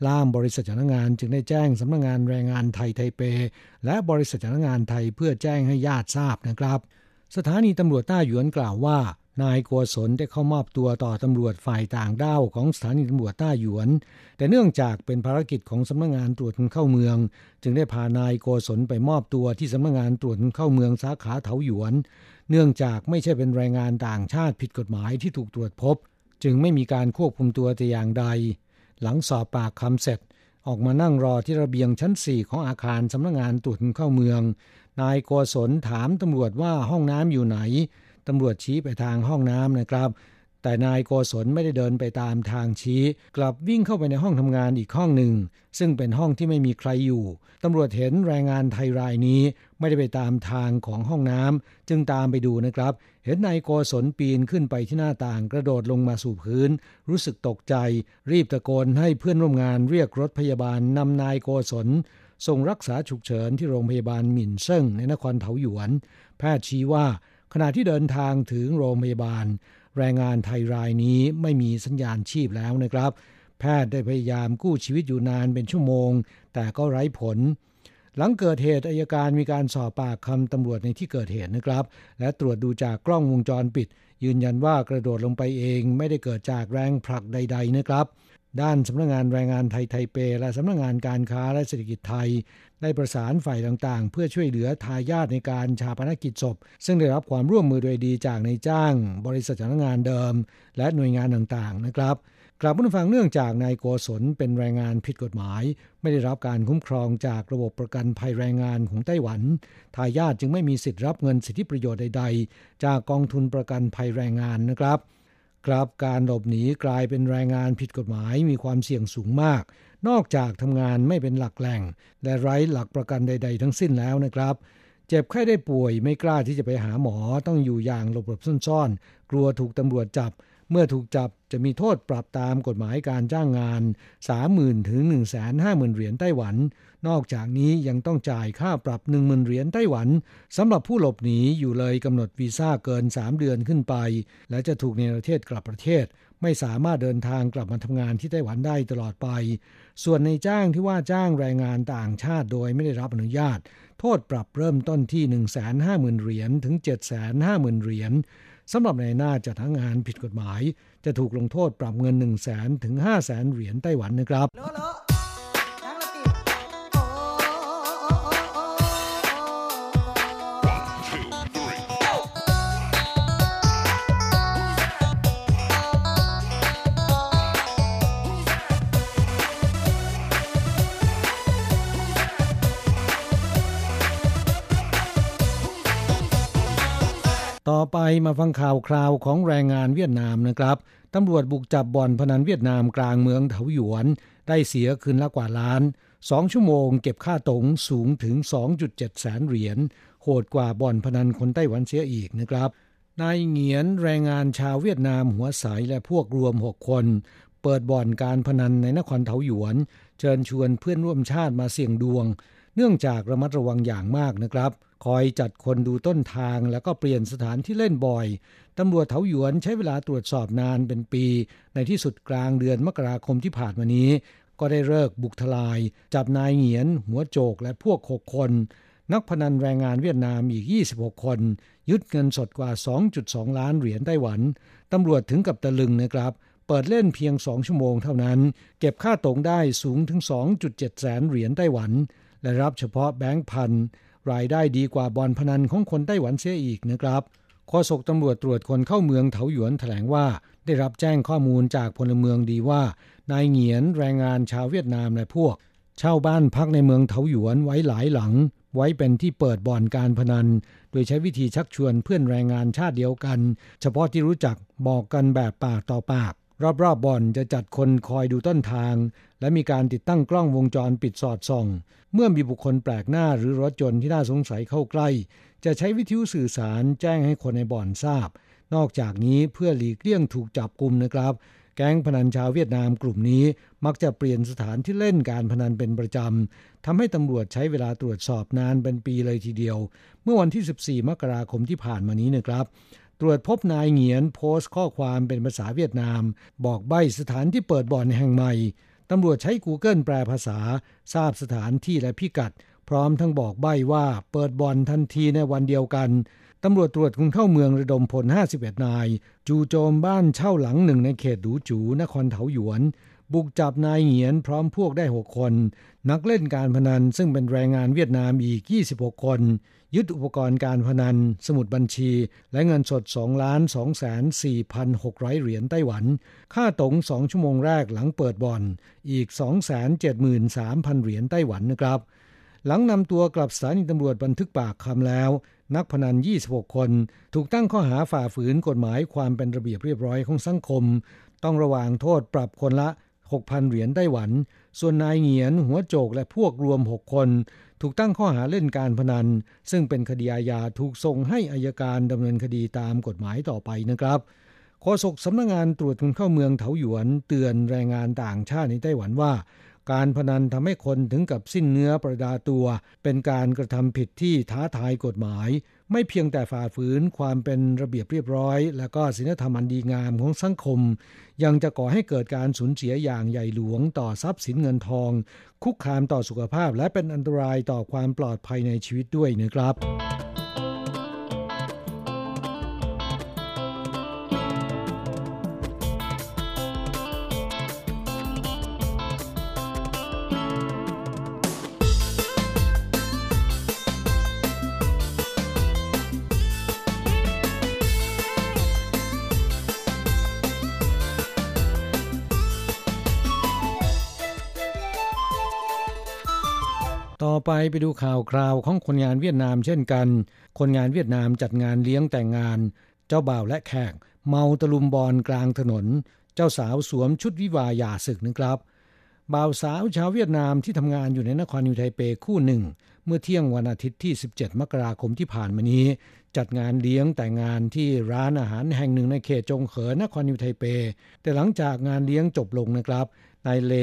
ล่ามบริษัทจ้างงานจึงได้แจ้งสำนักงานแรงงานไทยไทเปและบริษัทจ้างงานไทยเพื่อแจ้งให้ญาติทราบนะครับสถานีตำรวจต้าหยวนกล่าวว่านายโกศลได้เข้ามอบตัวต่อตำรวจฝ่ายต่างด้าวของสถานีตำรวจต้าหยวนแต่เนื่องจากเป็นภารกิจของสำนักงานตรวจคนเข้าเมืองจึงได้พานายโกศลไปมอบตัวที่สำนักงานตรวจคนเข้าเมืองสาขาเถาหยวนเนื่องจากไม่ใช่เป็นแรงงานต่างชาติผิดกฎหมายที่ถูกตรวจพบจึงไม่มีการควบคุมตัวแต่อย่างใดหลังสอบปากคำเสร็จออกมานั่งรอที่ระเบียงชั้น4ของอาคารสำนักงานตรวจคนเข้าเมืองนายโกศลถามตำรวจว่าห้องน้ำอยู่ไหนตำรวจชี้ไปทางห้องน้ำนะครับแต่นายโกศลไม่ได้เดินไปตามทางชี้กลับวิ่งเข้าไปในห้องทำงานอีกห้องหนึ่งซึ่งเป็นห้องที่ไม่มีใครอยู่ตำรวจเห็นแรงงานไทยรายนี้ไม่ได้ไปตามทางของห้องน้ำจึงตามไปดูนะครับเห็นนายโกศลปีนขึ้นไปที่หน้าต่างกระโดดลงมาสู่พื้นรู้สึกตกใจรีบตะโกนให้เพื่อนร่วมงานเรียกรถพยาบาลนำนายโกศลส่งรักษาฉุกเฉินที่โรงพยาบาลหมิ่นเซิ่งในนครเถาหยวนแพทย์ชี้ว่าขณะที่เดินทางถึงโรงพยาบาลแรงงานไทยรายนี้ไม่มีสัญญาณชีพแล้วนะครับแพทย์ได้พยายามกู้ชีวิตอยู่นานเป็นชั่วโมงแต่ก็ไร้ผล หลังเกิดเหตุอัยการมีการสอบปากคำตำรวจในที่เกิดเหตุนะครับและตรวจดูจากกล้องวงจรปิดยืนยันว่ากระโดดลงไปเองไม่ได้เกิดจากแรงผลักใดๆนะครับด้านสำนักงานแรงงานไทยไทเปและสำนักงานการค้าและเศรษฐกิจไทยได้ประสานฝ่ายต่างๆเพื่อช่วยเหลือทายาทในการชาปนกิจศพซึ่งได้รับความร่วมมือโดยดีจากนายจ้างบริษัทจ้างงานเดิมและหน่วยงานต่างๆนะครับกลับมาฟังเนื่องจากนายโกศลเป็นแรงงานผิดกฎหมายไม่ได้รับการคุ้มครองจากระบบประกันภัยแรงงานของไต้หวันทายาทจึงไม่มีสิทธิ์รับเงินสิทธิประโยชน์ใดๆจากกองทุนประกันภัยแรงงานนะครับการหลบหนีกลายเป็นแรงงานผิดกฎหมายมีความเสี่ยงสูงมากนอกจากทำงานไม่เป็นหลักแหล่งและไร้หลักประกันใดๆทั้งสิ้นแล้วนะครับเจ็บไข้ได้ป่วยไม่กล้าที่จะไปหาหมอต้องอยู่อย่างหลบๆซ่อนๆกลัวถูกตำรวจจับเมื่อถูกจับจะมีโทษปรับตามกฎหมายการจ้างงาน 30,000 ถึง 150,000 เหรียญไต้หวันนอกจากนี้ยังต้องจ่ายค่าปรับ 10,000 เหรียญไต้หวันสำหรับผู้หลบหนีอยู่เลยกำหนดวีซ่าเกิน 3 เดือนขึ้นไปและจะถูกเนรเทศกลับประเทศไม่สามารถเดินทางกลับมาทำงานที่ไต้หวันได้ตลอดไปส่วนในจ้างที่ว่าจ้างแรงงานต่างชาติโดยไม่ได้รับอนุญาตโทษปรับเริ่มต้นที่ 150,000 เหรียญถึง 750,000 เหรียญสำหรับนายหน้าจัดหางานผิดกฎหมายจะถูกลงโทษปรับเงิน 100,000 ถึง 500,000 เหรียญไต้หวันนะครับต่อไปมาฟังข่าวคราวของแรงงานเวียดนามนะครับตำรวจบุกจับบ่อนพนันเวียดนามกลางเมืองเถาหยวนได้เสียคืนละกว่าล้าน2ชั่วโมงเก็บค่าตงสูงถึง 2.7 แสนเหรียญโหดกว่าบ่อนพนันคนไต้หวันเสียอีกนะครับนายเหงียนแรงงานชาวเวียดนามหัวใสและพวกรวม6คนเปิดบ่อนการพนันในนครเถาหยวนเชิญชวนเพื่อนร่วมชาติมาเสี่ยงดวงเนื่องจากระมัดระวังอย่างมากนะครับคอยจัดคนดูต้นทางแล้วก็เปลี่ยนสถานที่เล่นบ่อยตำรวจเถาหยวนใช้เวลาตรวจสอบนานเป็นปีในที่สุดกลางเดือนมกราคมที่ผ่านมานี้ก็ได้เลิกบุกทลายจับนายเหงียนหัวโจกและพวก6คนนักพนันแรงงานเวียดนามอีก26คนยึดเงินสดกว่า 2.2 ล้านเหรียญไต้หวันตำรวจถึงกับตะลึงนะครับเปิดเล่นเพียง2ชั่วโมงเท่านั้นเก็บค่าตงได้สูงถึง 2.7 แสนเหรียญไต้หวันและรับเฉพาะแบงค์พันรายได้ดีกว่าบ่อนพนันของคนไต้หวันเสียอีกนะครับโฆษกตำรวจตรวจคนเข้าเมืองเถาหยวนแถลงว่าได้รับแจ้งข้อมูลจากพลเมืองดีว่านายเหงียนแรงงานชาวเวียดนามและพวกเช่าบ้านพักในเมืองเถาหยวนไว้หลายหลังไว้เป็นที่เปิดบ่อนการพนันโดยใช้วิธีชักชวนเพื่อนแรงงานชาติเดียวกันเฉพาะที่รู้จักบอกกันแบบปากต่อปากรอบๆบ่อนจะจัดคนคอยดูต้นทางและมีการติดตั้งกล้องวงจรปิดสอดส่องเมื่อมีบุคคลแปลกหน้าหรือรถยนต์ที่น่าสงสัยเข้าใกล้จะใช้วิทยุสื่อสารแจ้งให้คนในบ่อนทราบนอกจากนี้เพื่อหลีกเลี่ยงถูกจับกุมนะครับแก๊งพนันชาวเวียดนามกลุ่มนี้มักจะเปลี่ยนสถานที่เล่นการพนันเป็นประจำทำให้ตำรวจใช้เวลาตรวจสอบนานเป็นปีเลยทีเดียวเมื่อวันที่14มกราคมที่ผ่านมานี้นะครับตรวจพบนายเหงียนโพสต์ข้อความเป็นภาษาเวียดนามบอกใบ้สถานที่เปิดบ่อนแห่งใหม่ตำรวจใช้ Google แปลภาษาทราบสถานที่และพิกัดพร้อมทั้งบอกใบ้ว่าเปิดบ่อนทันทีในวันเดียวกันตำรวจตรวจคนเข้าเมืองระดมพล51นายจู่โจมบ้านเช่าหลังหนึ่งในเขตดูจูนครเถาหยวนบุกจับนายเหงียนพร้อมพวกได้6คนนักเล่นการพนันซึ่งเป็นแรงงานเวียดนามอีก26คนยึดอุปกรณ์การพนันสมุดบัญชีและเงินสด 2,244,600 เหรียญไต้หวันค่าตง2ชั่วโมงแรกหลังเปิดบ่อนอีก 273,000 เหรียญไต้หวันนะครับหลังนำตัวกลับสถานีตำรวจบันทึกปากคำแล้วนักพนัน26คนถูกตั้งข้อหาฝ่าฝืนกฎหมายความเป็นระเบียบเรียบร้อยของสังคมต้องระวางโทษปรับคนละ 6,000 เหรียญไต้หวันส่วนนายเหงียนหัวโจกและพวกรวม6คนถูกตั้งข้อหาเล่นการพนันซึ่งเป็นคดีอาญาถูกส่งให้อัยการดำเนินคดีตามกฎหมายต่อไปนะครับโฆษกสำนักงานตรวจคนเข้าเมืองเถาหยวนเตือนแรงงานต่างชาติในไต้หวันว่า การพนันทำให้คนถึงกับสิ้นเนื้อประดาตัวเป็นการกระทำผิดที่ท้าทายกฎหมายไม่เพียงแต่ฝ่าฝืนความเป็นระเบียบเรียบร้อยและก็ศีลธรรมอันดีงามของสังคมยังจะก่อให้เกิดการสูญเสียอย่างใหญ่หลวงต่อทรัพย์สินเงินทองคุกคามต่อสุขภาพและเป็นอันตรายต่อความปลอดภัยในชีวิตด้วยนะครับต่อไปดูข่าวคราวของคนงานเวียดนามเช่นกันคนงานเวียดนามจัดงานเลี้ยงแต่งงานเจ้าบ่าวและแขกเมาตะลุมบอลกลางถนนเจ้าสาวสวมชุดวิวาห์หย่าศึกนะครับบ่าวสาวชาวเวียดนามที่ทำงานอยู่ในนครนิวยอร์กไทเปคู่หนึ่งเมื่อเที่ยงวันอาทิตย์ที่17มกราคมที่ผ่านมานี้จัดงานเลี้ยงแต่งงานที่ร้านอาหารแห่งหนึ่งในเขตจงเขอนครนิวยอร์กไทเปแต่หลังจากงานเลี้ยงจบลงนะครับนายเล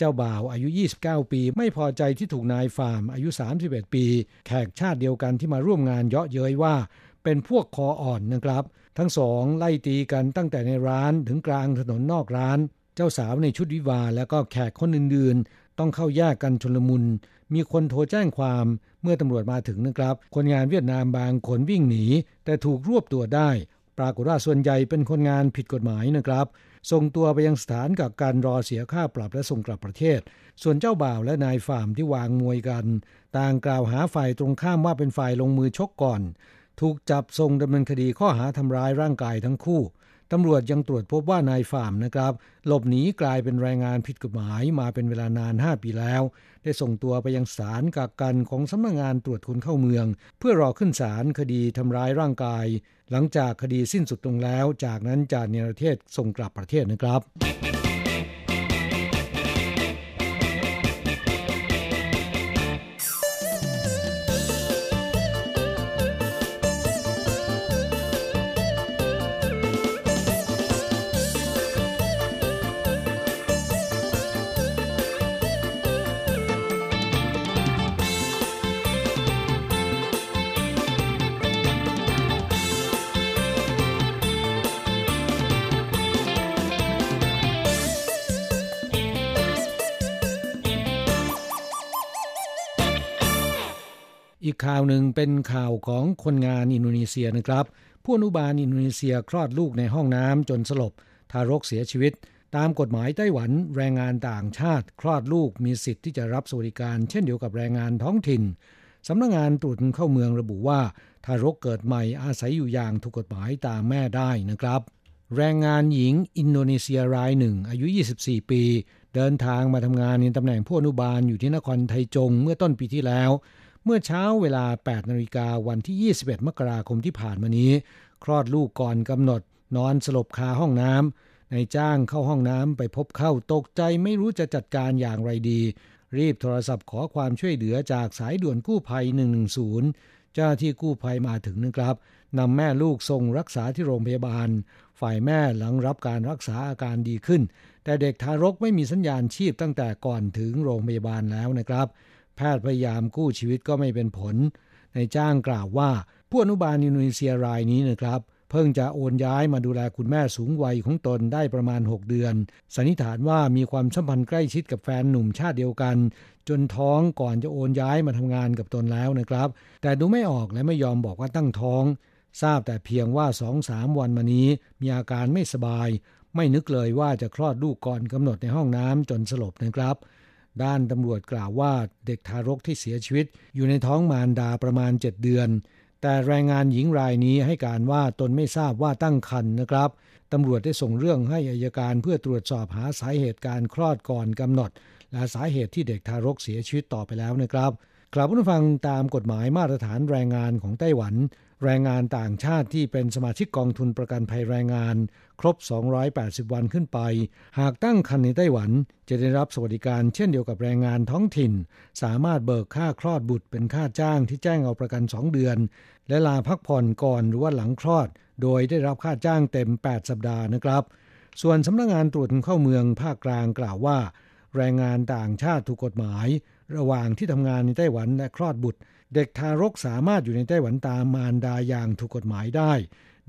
เจ้าบ่าวอายุ29ปีไม่พอใจที่ถูกนายฟาร์มอายุ31ปีแขกชาติเดียวกันที่มาร่วมงานเยาะเย้ยว่าเป็นพวกคออ่อนนะครับทั้งสองไล่ตีกันตั้งแต่ในร้านถึงกลางถนนนอกร้านเจ้าสาวในชุดวิวาห์และก็แขกคนอื่นๆต้องเข้าแยกกันชลมุนมีคนโทรแจ้งความเมื่อตำรวจมาถึงนะครับคนงานเวียดนามบางคนวิ่งหนีแต่ถูกรวบตัวได้ปรากฏว่าส่วนใหญ่เป็นคนงานผิดกฎหมายนะครับส่งตัวไปยังสถานกักกันรอเสียค่าปรับและส่งกลับประเทศส่วนเจ้าบ่าวและนายฟาร์มที่วางมวยกันต่างกล่าวหาฝ่ายตรงข้ามว่าเป็นฝ่ายลงมือชกก่อนถูกจับส่งดำเนินคดีข้อหาทำร้ายร่างกายทั้งคู่ตำรวจยังตรวจพบว่านายฟาร์มนะครับหลบหนีกลายเป็นแรงงานผิดกฎหมายมาเป็นเวลานาน5ปีแล้วได้ส่งตัวไปยังศาลกักกันของสำนักงานตรวจคนเข้าเมืองเพื่อรอขึ้นศาลคดีทำร้ายร่างกายหลังจากคดีสิ้นสุดลงแล้วจากนั้นจะเนรเทศส่งกลับประเทศนะครับอีกข่าวหนึ่งเป็นข่าวของคนงานอินโดนีเซียนะครับผู้อนุบาลอินโดนีเซียคลอดลูกในห้องน้ำจนสลบทารกเสียชีวิตตามกฎหมายไต้หวันแรงงานต่างชาติคลอดลูกมีสิทธิ์ที่จะรับสวัสดิการเช่นเดียวกับแรงงานท้องถิ่นสำนักงานตรวจคนเข้าเมืองระบุว่าทารกเกิดใหม่อาศัยอยู่อย่างถูกกฎหมายตามแม่ได้นะครับแรงงานหญิงอินโดนีเซียรายหนึ่งอายุ24ปีเดินทางมาทำงานในตำแหน่งผู้อนุบาลอยู่ที่นครไทจงเมื่อต้นปีที่แล้วเมื่อเช้าเวลา 8:00 น.วันที่21มกราคมที่ผ่านมานี้คลอดลูกก่อนกำหนดนอนสลบคาห้องน้ำนายจ้างเข้าห้องน้ำไปพบเข้าตกใจไม่รู้จะจัดการอย่างไรดีรีบโทรศัพท์ขอความช่วยเหลือจากสายด่วนกู้ภัย110เจ้าหน้าที่กู้ภัยมาถึงนะครับนำแม่ลูกส่งรักษาที่โรงพยาบาลฝ่ายแม่หลังรับการรักษาอาการดีขึ้นแต่เด็กทารกไม่มีสัญญาณชีพตั้งแต่ก่อนถึงโรงพยาบาลแล้วนะครับแพทย์พยายามกู้ชีวิตก็ไม่เป็นผลนายจ้างกล่าวว่าผู้อนุบาลอินโดนีเซียรายนี้นะครับเพิ่งจะโอนย้ายมาดูแลคุณแม่สูงวัยของตนได้ประมาณ6เดือนสันนิษฐานว่ามีความสัมพันธ์ใกล้ชิดกับแฟนหนุ่มชาติเดียวกันจนท้องก่อนจะโอนย้ายมาทำงานกับตนแล้วนะครับแต่ดูไม่ออกและไม่ยอมบอกว่าตั้งท้องทราบแต่เพียงว่า 2-3 วันมานี้มีอาการไม่สบายไม่นึกเลยว่าจะคลอดลูกก่อนกำหนดในห้องน้ำจนสลบนะครับด้านตำรวจกล่าวว่าเด็กทารกที่เสียชีวิตอยู่ในท้องมารดาประมาณ7เดือนแต่แรงงานหญิงรายนี้ให้การว่าตนไม่ทราบว่าตั้งครรภ์นะครับตำรวจได้ส่งเรื่องให้อัยการเพื่อตรวจสอบหาสาเหตุการคลอดก่อนกำหนดและสาเหตุที่เด็กทารกเสียชีวิตต่อไปแล้วนะครับกลับมาฟังตามกฎหมายมาตรฐานแรงงานของไต้หวันแรงงานต่างชาติที่เป็นสมาชิกกองทุนประกันภัยแรงงานครบ280วันขึ้นไปหากตั้งครรภ์ในไต้หวันจะได้รับสวัสดิการเช่นเดียวกับแรงงานท้องถิ่นสามารถเบิกค่าคลอดบุตรเป็นค่าจ้างที่แจ้งเอาประกัน2เดือนและลาพักผ่อนก่อนหรือว่าหลังคลอดโดยได้รับค่าจ้างเต็ม8สัปดาห์นะครับส่วนสำนักงานตรวจคนเข้าเมืองภาคกลางกล่าวว่า แรงงานต่างชาติถูกกฎหมายระหว่างที่ทำงานในไต้หวันและคลอดบุตรเด็กทารกสามารถอยู่ในไต้หวันตามมารดาอย่างถูกกฎหมายได้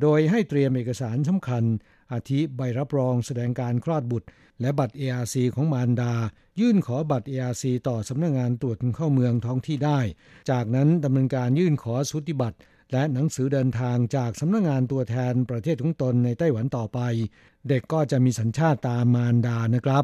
โดยให้เตรียมเอกสารสำคัญอาทิใบรับรองแสดงการคลอดบุตรและบัตร ARC ของมารดายื่นขอบัตร ARC ต่อสำนักงานตรวจคนเข้าเมืองท้องที่ได้จากนั้นดำเนินการยื่นขอสูติบัตรและหนังสือเดินทางจากสำนักงานตัวแทนประเทศของตนในไต้หวันต่อไปเด็กก็จะมีสัญชาติตามมารดานะครับ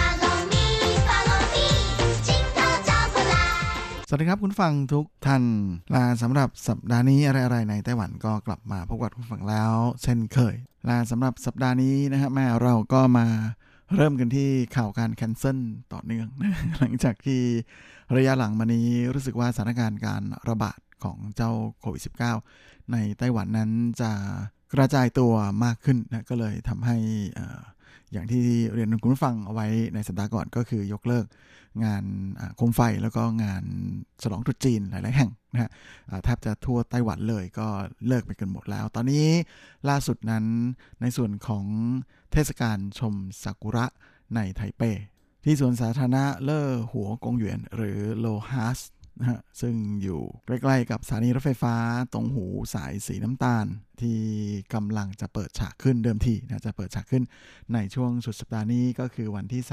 วัสดีครับคุณฟังทุกท่านและสำหรับสัปดาห์นี้อะไรๆในไต้หวันก็กลับมาพบกับคุณฟังแล้วเช่นเคยและสำหรับสัปดาห์นี้นะครับแม่เราก็มาเริ่มกันที่ข่าวการแคนเซิลต่อเนื่องนะหลังจากที่ระยะหลังมานี้รู้สึกว่าสถานการณ์การระบาดของเจ้าโควิด -19 ในไต้หวันนั้นจะกระจายตัวมากขึ้นนะก็เลยทำให้อย่างที่เรียนคุณผู้ฟังเอาไว้ในสัปดาห์ก่อนก็คือยกเลิกงานโคมไฟแล้วก็งานฉลองตรุษจีนหลายๆแห่งนะฮะแทบจะทั่วไต้หวันเลยก็เลิกไปกันหมดแล้วตอนนี้ล่าสุดนั้นในส่วนของเทศกาลชมซากุระในไทเปที่สวนสาธารณะเล่อหัวกงเหวียนหรือโลฮัสนะฮะซึ่งอยู่ใกล้ๆกับสถานีรถไฟฟ้าตรงหูสายสีน้ำตาลที่กำลังจะเปิดฉากขึ้นเดิมทีนะจะเปิดฉากขึ้นในช่วงสุดสัปดาห์นี้ก็คือวันที่30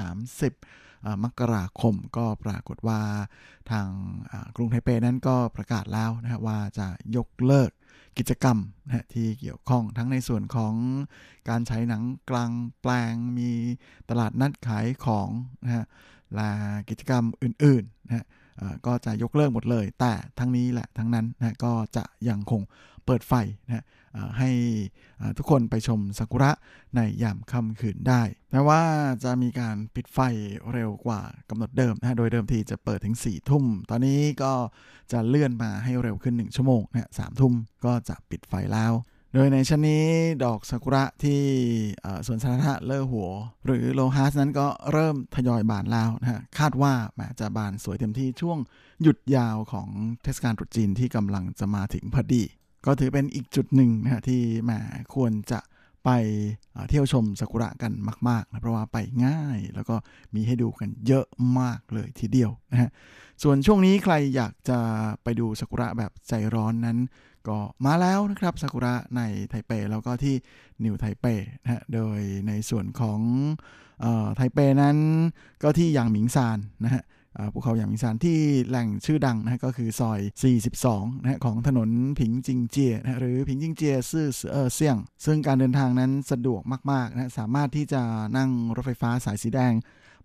มกราคมก็ปรากฏว่าทางกรุงไทเปนั้นก็ประกาศแล้วนะฮะว่าจะยกเลิกกิจกรรมนะที่เกี่ยวข้องทั้งในส่วนของการใช้หนังกลางแปลงมีตลาดนัดขายของนะฮะและกิจกรรมอื่นๆนะฮะก็จะยกเลิกหมดเลยแต่ทั้งนี้แหละทั้งนั้นนะก็จะยังคงเปิดไฟนะให้ทุกคนไปชมซากุระในยามค่ำคืนได้แม้ว่าจะมีการปิดไฟเร็วกว่ากำหนดเดิมนะโดยเดิมทีจะเปิดถึง 4 ทุ่มตอนนี้ก็จะเลื่อนมาให้เร็วขึ้น 1 ชั่วโมงนะ 3 ทุ่มก็จะปิดไฟแล้วโดยในชั้นนี้ดอกซากุระที่สวนสาธารณะเล่อหัวหรือโลฮัสนั้นก็เริ่มทยอยบานแล้วนะฮะคาดว่าจะบานสวยเต็มที่ช่วงหยุดยาวของเทศกาลตรุษจีนที่กำลังจะมาถึงพอดีก็ถือเป็นอีกจุดหนึ่งนะฮะที่ควรจะไปเที่ยวชมซากุระกันมากๆนะเพราะว่าไปง่ายแล้วก็มีให้ดูกันเยอะมากเลยทีเดียวนะฮะส่วนช่วงนี้ใครอยากจะไปดูซากุระแบบใจร้อนนั้นก็มาแล้วนะครับซากุระในไทเปแล้วก็ที่นิวไทเปนะฮะโดยในส่วนของไทเปนั้นก็ที่หยางหมิงซานนะฮะภูเขาหยางหมิงซานที่แหล่งชื่อดังนะฮะก็คือซอย42นะฮะของถนนผิงจิงเจียนะหรือผิงจิงเจียซื่อเสี่ยงซึ่งการเดินทางนั้นสะดวกมากๆนะสามารถที่จะนั่งรถไฟฟ้าสายสีแดง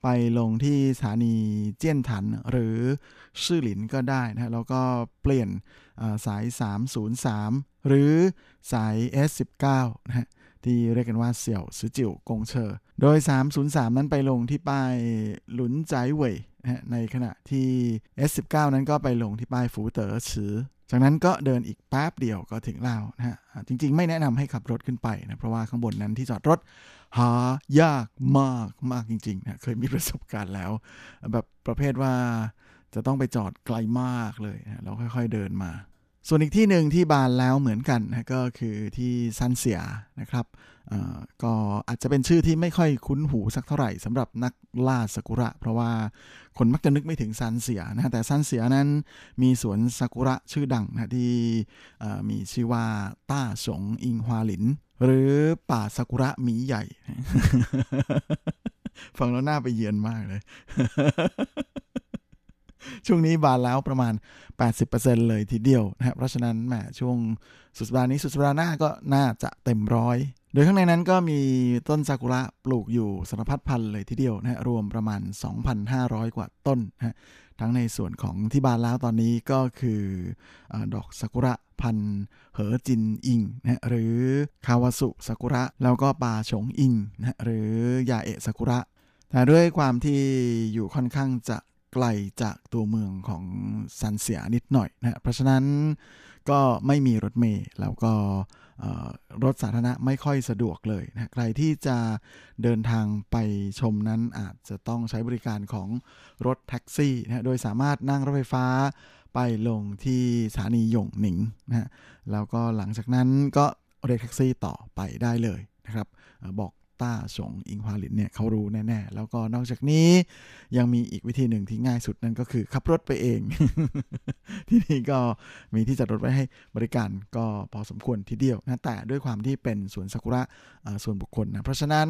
ไปลงที่สถานีเจี้ยนถันหรือซื่อหลินก็ได้นะแล้วก็เปลี่ยนสาย303หรือสาย S19 นะฮะที่เรียกกันว่าเสี่ยวซือจิ๋วกงเชอโดย303นั้นไปลงที่ป้ายหลุนใจเว่ยนะฮะในขณะที่ S19 นั้นก็ไปลงที่ป้ายฝูเต๋อฉือจากนั้นก็เดินอีกแป๊บเดียวก็ถึงแล้วนะฮะจริงๆไม่แนะนำให้ขับรถขึ้นไปนะเพราะว่าข้างบนนั้นที่จอดรถหายากมากมากจริงๆนะเคยมีประสบการณ์แล้วแบบประเภทว่าจะต้องไปจอดไกลมากเลยนะแล้วค่อยๆเดินมาส่วนอีกที่หนึ่งที่บานแล้วเหมือนกันนะก็คือที่ซันเซียนะครับก็อาจจะเป็นชื่อที่ไม่ค่อยคุ้นหูสักเท่าไหร่สำหรับนักล่าซากุระเพราะว่าคนมักจะนึกไม่ถึงซันเซียนะแต่ซันเซียนั้นมีสวนซากุระชื่อดังนะที่มีชื่อว่าต้าสงอิงฮวาหลินหรือป่าซากุระหมีใหญ่ ฟังแล้วน่าไปเยือนมากเลย ช่วงนี้บานแล้วประมาณ 80% เลยทีเดียวนะครับเพราะฉะนั้นช่วงสุดสัปดาห์นี้สุดสัปดาห์หน้าก็น่าจะเต็มร้อยโดยข้างในนั้นก็มีต้นซากุระปลูกอยู่สารพัดพันธุ์เลยทีเดียวนะฮะรวมประมาณ 2,500 กว่าต้นนะฮะทั้งในส่วนของที่บานแล้วตอนนี้ก็คือดอกซากุระพันธุ์เหอจินอิงนะฮะหรือคาวาสุซากุระแล้วก็ปาฉงอิงนะฮะหรือยาเอะซากุระแต่ด้วยความที่อยู่ค่อนข้างจะไกลจากตัวเมืองของซันเซียนิดหน่อยนะเพราะฉะนั้น ก็ไม่มีรถเมล์แล้วก็รถสาธารณะไม่ค่อยสะดวกเลยนะใครที่จะเดินทางไปชมนั้นอาจจะต้องใช้บริการของรถแท็กซี่นะโดยสามารถนั่งรถไฟฟ้าไปลงที่สถานีหยงหนิงนะแล้วก็หลังจากนั้นก็เรียกแท็กซี่ต่อไปได้เลยนะครับบอกต้าสงอิงฮวาหลินเนี่ยเขารู้แน่ๆแล้วก็นอกจากนี้ยังมีอีกวิธีหนึ่งที่ง่ายสุดนั่นก็คือขับรถไปเอง ที่นี่ก็มีที่จัดรถไว้ให้บริการก็พอสมควรทีเดียวนะแต่ด้วยความที่เป็นสวนซากุระส่วนบุคคลนะเพราะฉะนั้น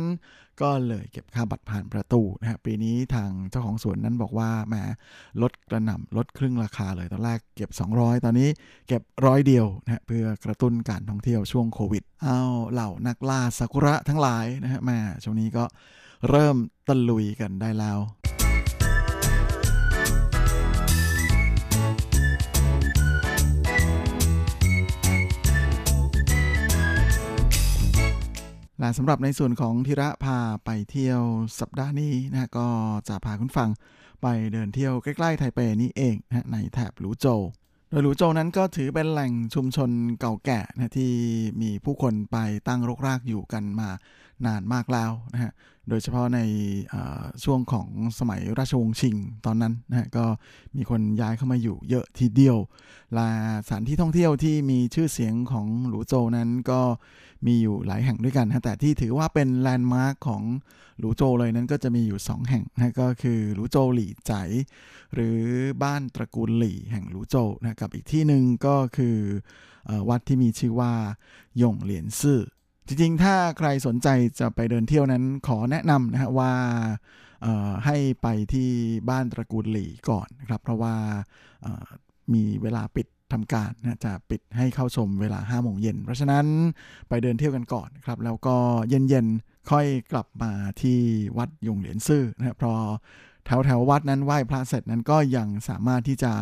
ก็เลยเก็บค่าบัตรผ่านประตูนะฮะปีนี้ทางเจ้าของสวนนั้นบอกว่าแหมลดกระหน่ำลดครึ่งราคาเลยตอนแรกเก็บ200ตอนนี้เก็บ100เดียวนะเพื่อกระตุ้นการท่องเที่ยวช่วงโควิดเอาเหล่านักล่าซากุระทั้งหลายนะฮะแหมช่วงนี้ก็เริ่มตะลุยกันได้แล้วสำหรับในส่วนของธีระพาไปเที่ยวสัปดาห์นี้นะก็จะพาคุณฟังไปเดินเที่ยวใกล้ๆไทเปนี้เองนะในแถบหลูโจวโดยหลูโจวนั้นก็ถือเป็นแหล่งชุมชนเก่าแก่นะที่มีผู้คนไปตั้งรกรากอยู่กันมานานมากแล้วนะฮะโดยเฉพาะในช่วงของสมัยราชวงศ์ชิงตอนนั้นนะฮะก็มีคนย้ายเข้ามาอยู่เยอะทีเดียวและสถานที่ท่องเที่ยวที่มีชื่อเสียงของหลูโจวนั้นก็มีอยู่หลายแห่งด้วยกันนะแต่ที่ถือว่าเป็นแลนด์มาร์คของหลูโจวเลยนั้นก็จะมีอยู่2แห่งนะก็คือหลูโจวหลี่ใจหรือบ้านตระกูลหลี่แห่งหลูโจวนะกับอีกที่นึงก็คือวัดที่มีชื่อว่าย่งเหลียนซื่อจริงๆถ้าใครสนใจจะไปเดินเที่ยวนั้นขอแนะนำนะฮะว่าให้ไปที่บ้านตระกูลหลี่ก่อนนะครับเพราะว่ามีเวลาปิดทำการนะจะปิดให้เข้าชมเวลา 5:00 นเพราะฉะนั้นไปเดินเที่ยวกันก่อนครับแล้วก็เย็นๆค่อยกลับมาที่วัดยงเหลียนซื่อนะเพราะแถววัดนั้นไหว้พระเสร็จนั้นก็ยังสามารถที่จะ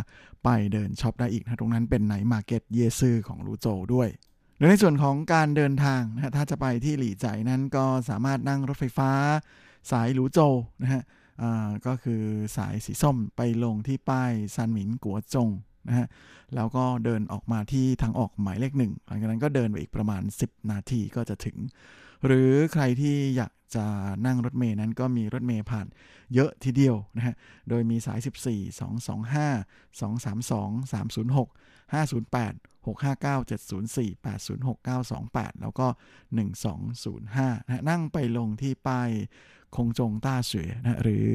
ไปเดินช็อปได้อีกนะตรงนั้นเป็นไนท์มาร์เก็ตเยซือของหลูโจวด้วยโดยในส่วนของการเดินทางนะถ้าจะไปที่หลี่ใจนั้นก็สามารถนั่งรถไฟฟ้าสายหลูโจวนะฮะก็คือสายสีส้มไปลงที่ป้ายซันหมินกัวจงนะฮะแล้วก็เดินออกมาที่ทางออกหมายเลข1หลังจากนั้นก็เดินไปอีกประมาณ10นาทีก็จะถึงหรือใครที่อยากจะนั่งรถเมล์นั้นก็มีรถเมล์ผ่านเยอะทีเดียวนะฮะโดยมีสาย14 225 232 306 508 659 704 806 928แล้วก็1205นะนั่งไปลงที่ป้ายคงจงต้าเสวยนะหรือ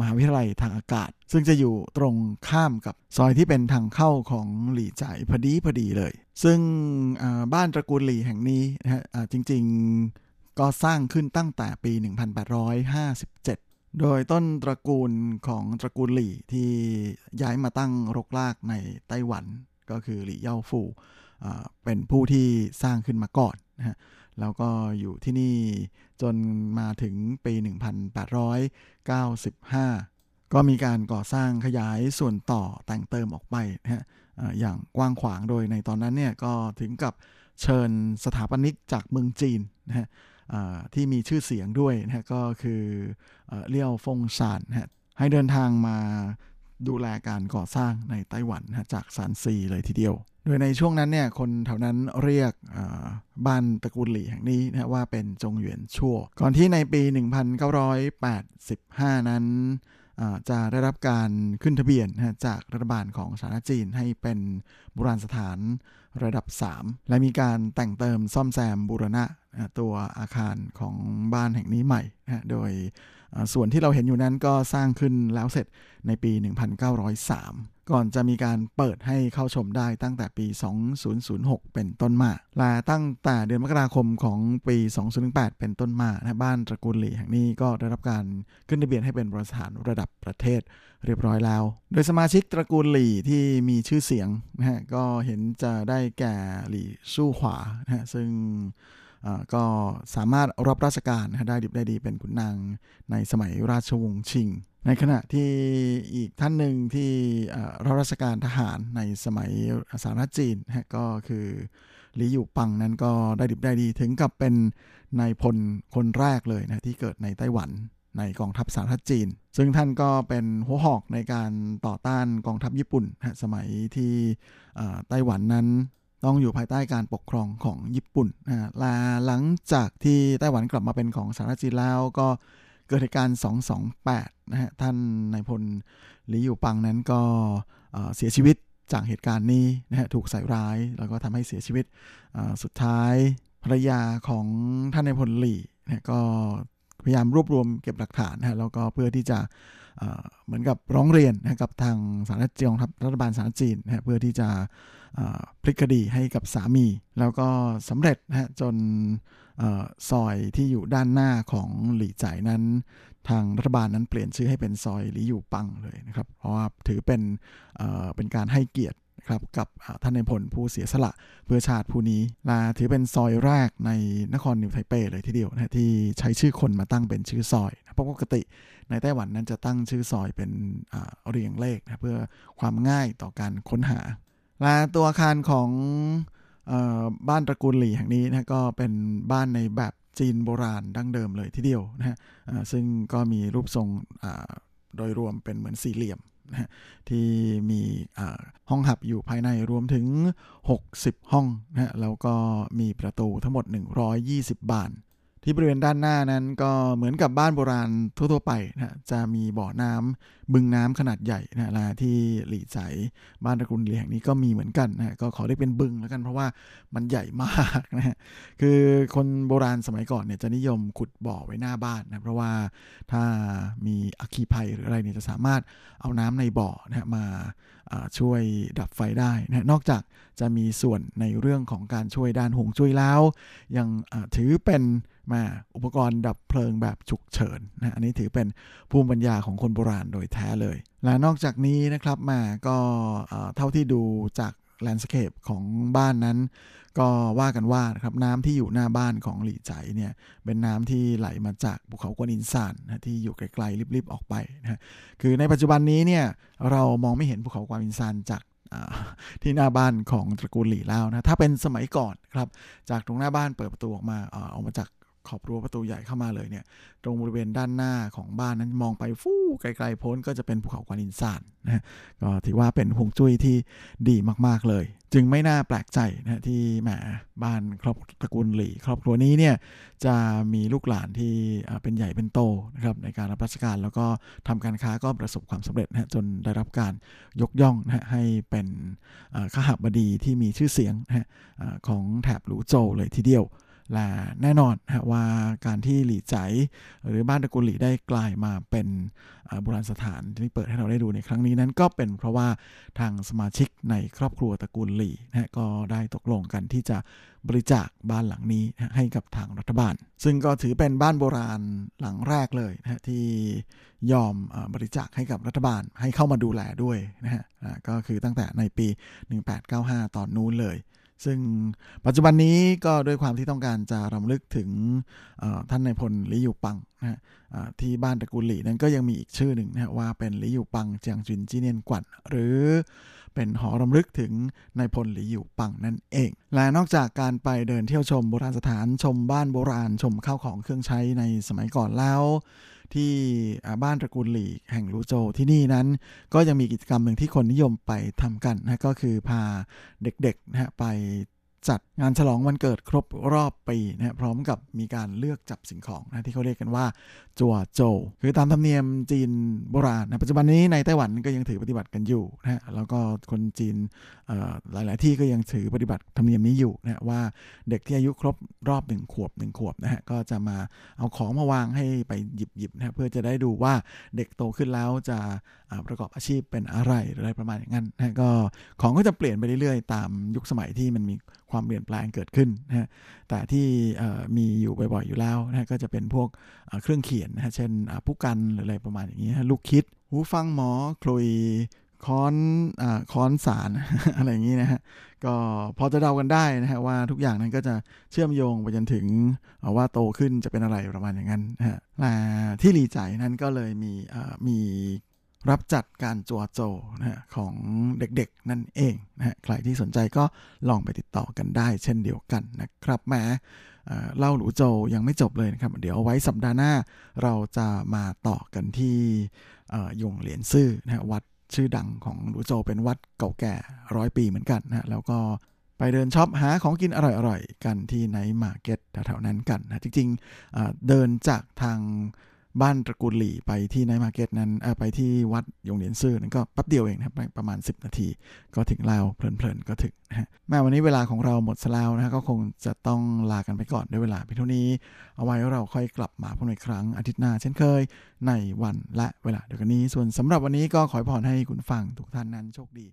มหาวิทยาลัยทางอากาศซึ่งจะอยู่ตรงข้ามกับซอยที่เป็นทางเข้าของหลี่ใจพอดีเลยซึ่งบ้านตระกูลหลี่แห่งนี้นะฮะจริงๆก็สร้างขึ้นตั้งแต่ปี 1857โดยต้นตระกูลของตระกูลหลี่ที่ย้ายมาตั้งรกรากในไต้หวันก็คือหลี่เย่าฟูเป็นผู้ที่สร้างขึ้นมาก่อนนะฮะแล้วก็อยู่ที่นี่จนมาถึงปี 1895 ก็มีการก่อสร้างขยายส่วนต่อแต่งเติมออกไปนะฮะอย่างกว้างขวางโดยในตอนนั้นเนี่ยก็ถึงกับเชิญสถาปนิกจากเมืองจีนนะฮะที่มีชื่อเสียงด้วยนะฮะก็คือเลี่ยวฟงซานนะฮะให้เดินทางมาดูแลการก่อสร้างในไต้หวันนะจากซานซีเลยทีเดียวโดยในช่วงนั้นเนี่ยคนแถวนั้นเรียกบ้านตระกูลหลี่แห่งนี้นะว่าเป็นจงเหวียนชั่วก่อนที่ในปี 1985 นั้นจะได้รับการขึ้นทะเบียนนะจากรัฐบาลของสาธารณรัฐจีนให้เป็นโบราณสถานระดับ3และมีการแต่งเติมซ่อมแซมบูรณะตัวอาคารของบ้านแห่งนี้ใหม่นะโดยส่วนที่เราเห็นอยู่นั้นก็สร้างขึ้นแล้วเสร็จในปี 1903 ก่อนจะมีการเปิดให้เข้าชมได้ตั้งแต่ปี 2006 เป็นต้นมาและตั้งแต่เดือนมกราคมของปี 2008 เป็นต้นมานะบ้านตระกูลหลี่แห่งนี้ก็ได้รับการขึ้นทะเบียนให้เป็นโบราณสถานระดับประเทศเรียบร้อยแล้วโดยสมาชิกตระกูลหลี่ที่มีชื่อเสียงนะฮะก็เห็นจะได้แก่หลี่ซู่หวานะฮะซึ่งก็สามารถรับราชการได้ดิบได้ดีเป็นขุนนางในสมัยราชวงศ์ชิงในขณะที่อีกท่านหนึ่งที่รับราชการทหารในสมัยสาธารณรัฐจีนก็คือหลี่อยู่ปังนั้นก็ได้ดิบได้ดีถึงกับเป็นนายพลคนแรกเลยนะที่เกิดในไต้หวัน ในกองทัพสาธารณรัฐจีนซึ่งท่านก็เป็นหัวหอกในการต่อต้านกองทัพญี่ปุ่นสมัยที่ไต้หวันนั้นต้องอยู่ภายใต้การปกครองของญี่ปุ่นหลังจากที่ไต้หวันกลับมาเป็นของสาธารณรัฐจีนแล้วก็เกิดเหตุการณ์228นะฮะท่านนายพลหลีอยู่ปังนั้นก็เสียชีวิตจากเหตุการณ์นี้นะฮะถูกใส่ร้ายแล้วก็ทำให้เสียชีวิตสุดท้ายภรรยาของท่านนายพลหลีนะก็พยายามรวบรวมเก็บหลักฐานนะฮะแล้วก็เพื่อที่จะเหมือนกับร้องเรียนนะกับทางสาธารณจีนครับรัฐบาลสาธารณจีนนะฮะเพื่อที่จะพลิกคดีให้กับสามีแล้วก็สำเร็จนะฮะจนซอยที่อยู่ด้านหน้าของหลี่จ่ายนั้นทางรัฐบาลนั้นเปลี่ยนชื่อให้เป็นซอยหลี่อยู่ปังเลยนะครับเพราะว่าถือเป็นการให้เกียรติครับกับท่านนายพลผู้เสียสละเพื่อชาติผู้นี้และถือเป็นซอยแรกในนครนิวไทเป้เลยทีเดียวนะที่ใช้ชื่อคนมาตั้งเป็นชื่อซอยเพราะปกติในไต้หวันนั้นจะตั้งชื่อซอยเป็นเรียงเลขนะเพื่อความง่ายต่อการค้นหาและตัวอาคารของบ้านตระกูลหลี่แห่งนี้นะก็เป็นบ้านในแบบจีนโบราณดั้งเดิมเลยทีเดียวนะฮะซึ่งก็มีรูปทรงโดยรวมเป็นเหมือนสี่เหลี่ยมนะที่มีห้องหับอยู่ภายในรวมถึง60ห้องนะแล้วก็มีประตูทั้งหมด120บานที่บริเวณด้านหน้านั้นก็เหมือนกับบ้านโบราณทั่วๆไปนะจะมีบ่อน้ำบึงน้ำขนาดใหญ่นะที่หลี่ไฉบ้านตระกูลหลี่แห่งนี้ก็มีเหมือนกันนะก็ขอเรียกเป็นบึงแล้วกันเพราะว่ามันใหญ่มากนะคือคนโบราณสมัยก่อนเนี่ยจะนิยมขุดบ่อไว้หน้าบ้านนะเพราะว่าถ้ามีอัคคีภัยหรืออะไรเนี่ยจะสามารถเอาน้ำในบ่อนะมาช่วยดับไฟได้นะนอกจากจะมีส่วนในเรื่องของการช่วยด้านหงจุ้ยแล้วยังถือเป็นมาอุปกรณ์ดับเพลิงแบบฉุกเฉินนะอันนี้ถือเป็นภูมิปัญญาของคนโบราณโดยแท้เลยและนอกจากนี้นะครับมาก็เท่าที่ดูจากแลนด์สเคปของบ้านนั้นก็ว่ากันว่านะครับน้ำที่อยู่หน้าบ้านของหลี่ไฉเนี่ยเป็นน้ำที่ไหลมาจากภูเขากวนอินซานนะที่อยู่ไกลๆลิบๆออกไปนะคือในปัจจุบันนี้เนี่ยเรามองไม่เห็นภูเขากวนอินซานจากที่หน้าบ้านของตระกูลหลี่แล้วนะถ้าเป็นสมัยก่อนครับจากตรงหน้าบ้านเปิดประตูออกมาออกมาจากขอบรั้วประตูใหญ่เข้ามาเลยเนี่ยตรงบริเวณด้านหน้าของบ้านนั้นมองไปฟู่ไกลๆพ้นก็จะเป็นภูเขากวนอินซานนะก็ถือว่าเป็นฮวงจุ้ยที่ดีมากๆเลยจึงไม่น่าแปลกใจนะที่แหมบ้านครอบตระกูลหลี่ครอบครัวนี้เนี่ยจะมีลูกหลานที่เป็นใหญ่เป็นโตนะครับในการรับราชการแล้วก็ทำการค้าก็ประสบความสำเร็จนะจนได้รับการยกย่องนะให้เป็นข้าบดีที่มีชื่อเสียงนะของแถบหลูโจวเลยทีเดียวและแน่นอนฮะว่าการที่หลี่ไฉหรือบ้านตระกูลหลี่ได้กลายมาเป็นโบราณสถานที่เปิดให้เราได้ดูในครั้งนี้นั้นก็เป็นเพราะว่าทางสมาชิกในครอบครัวตระกูลหลี่นะฮะก็ได้ตกลงกันที่จะบริจาคบ้านหลังนี้นะให้กับทางรัฐบาลซึ่งก็ถือเป็นบ้านโบราณหลังแรกเลยนะฮะที่ยอมบริจาคให้กับรัฐบาลให้เข้ามาดูแลด้วยนะฮะก็คือตั้งแต่ในปี1895ตอนนู้นเลยซึ่งปัจจุบันนี้ก็ด้วยความที่ต้องการจะรำลึกถึงท่านนายพลหลี่อยู่ปังนะฮะที่บ้านตระกูลหลี่นั้นก็ยังมีอีกชื่อหนึ่งนะฮะว่าเป็นหลี่อยู่ปังเจียงจุนจีเนียนกวั่นหรือเป็นหอรำลึกถึงนายพลหลี่อยู่ปังนั่นเองและนอกจากการไปเดินเที่ยวชมโบราณสถานชมบ้านโบราณชมข้าวของเครื่องใช้ในสมัยก่อนแล้วที่บ้านตระกูลหลี่แห่งลูโจวที่นี่นั้นก็ยังมีกิจกรรมหนึ่งที่คนนิยมไปทำกันนะก็คือพาเด็กๆนะฮะไปจัดงานฉลองวันเกิดครบรอบปีนะพร้อมกับมีการเลือกจับสิ่งของนะที่เขาเรียกกันว่าจั่วโจวคือตามธรรมเนียมจีนโบราณนะปัจจุบันนี้ในไต้หวันก็ยังถือปฏิบัติกันอยู่นะแล้วก็คนจีนหลายๆที่ก็ยังถือปฏิบัติธรรมเนียมนี้อยู่นะว่าเด็กที่อายุครบรอบ1 ขวบนะฮะก็จะมาเอาของมาวางให้ไปหยิบนะเพื่อจะได้ดูว่าเด็กโตขึ้นแล้วจะประกอบอาชีพเป็นอะไรหรืออะไรประมาณอย่างนั้นนะก็ของก็จะเปลี่ยนไปเรื่อยๆตามยุคสมัยที่มันมีความเปลี่ยนแปลงเกิดขึ้นนะฮะแต่ที่มีอยู่บ่อยๆอยู่แล้วนะก็จะเป็นพวกเครื่องเขียนนะฮะเช่นผู้กันหรืออะไรประมาณอย่างนี้ลูกคิดหูฟังหมอคลุยค้อนสาร อะไรอย่างนี้นะฮะก็พอจะเดากันได้นะฮะว่าทุกอย่างนั้นก็จะเชื่อมโยงไปจนถึงว่าโตขึ้นจะเป็นอะไรประมาณอย่างนั้นนะฮะที่หลี่ไฉนั้นก็เลยมีรับจัดการจั่วโจวนะฮะของเด็กๆนั่นเองนะฮะใครที่สนใจก็ลองไปติดต่อกันได้เช่นเดียวกันนะครับแหม เล่าหนูโจยังไม่จบเลยนะครับเดี๋ยวเอาไว้สัปดาห์หน้าเราจะมาต่อกันที่ยงเหรียญซื่อนะฮะวัดชื่อดังของหนูโจเป็นวัดเก่าแก่100 ปีเหมือนกันนะแล้วก็ไปเดินช็อปหาของกินอร่อยๆกันที่ไนท์มาร์เก็ตแถวๆนั้นกันนะจริงๆเดินจากทางบ้านตระกูลหลี่ไปที่ไนท์มาร์เก็ตนั้นไปที่วัดยงเหรียญซื่อนั้นก็แป๊บเดียวเองนะครับประมาณ10นาทีก็ถึงแล้วเพลินๆก็ถึงนะฮะแม้วันนี้เวลาของเราหมดซะแล้วนะฮะก็คงจะต้องลากันไปก่อนด้วยเวลาเพียงเท่านี้เอาไว้เราค่อยกลับมาพบกันอีกครั้งอาทิตย์หน้าเช่นเคยในวันและเวลาเดียวกันนี้ส่วนสำหรับวันนี้ก็ขอพรให้คุณฟังทุกท่านนั้นโชคดี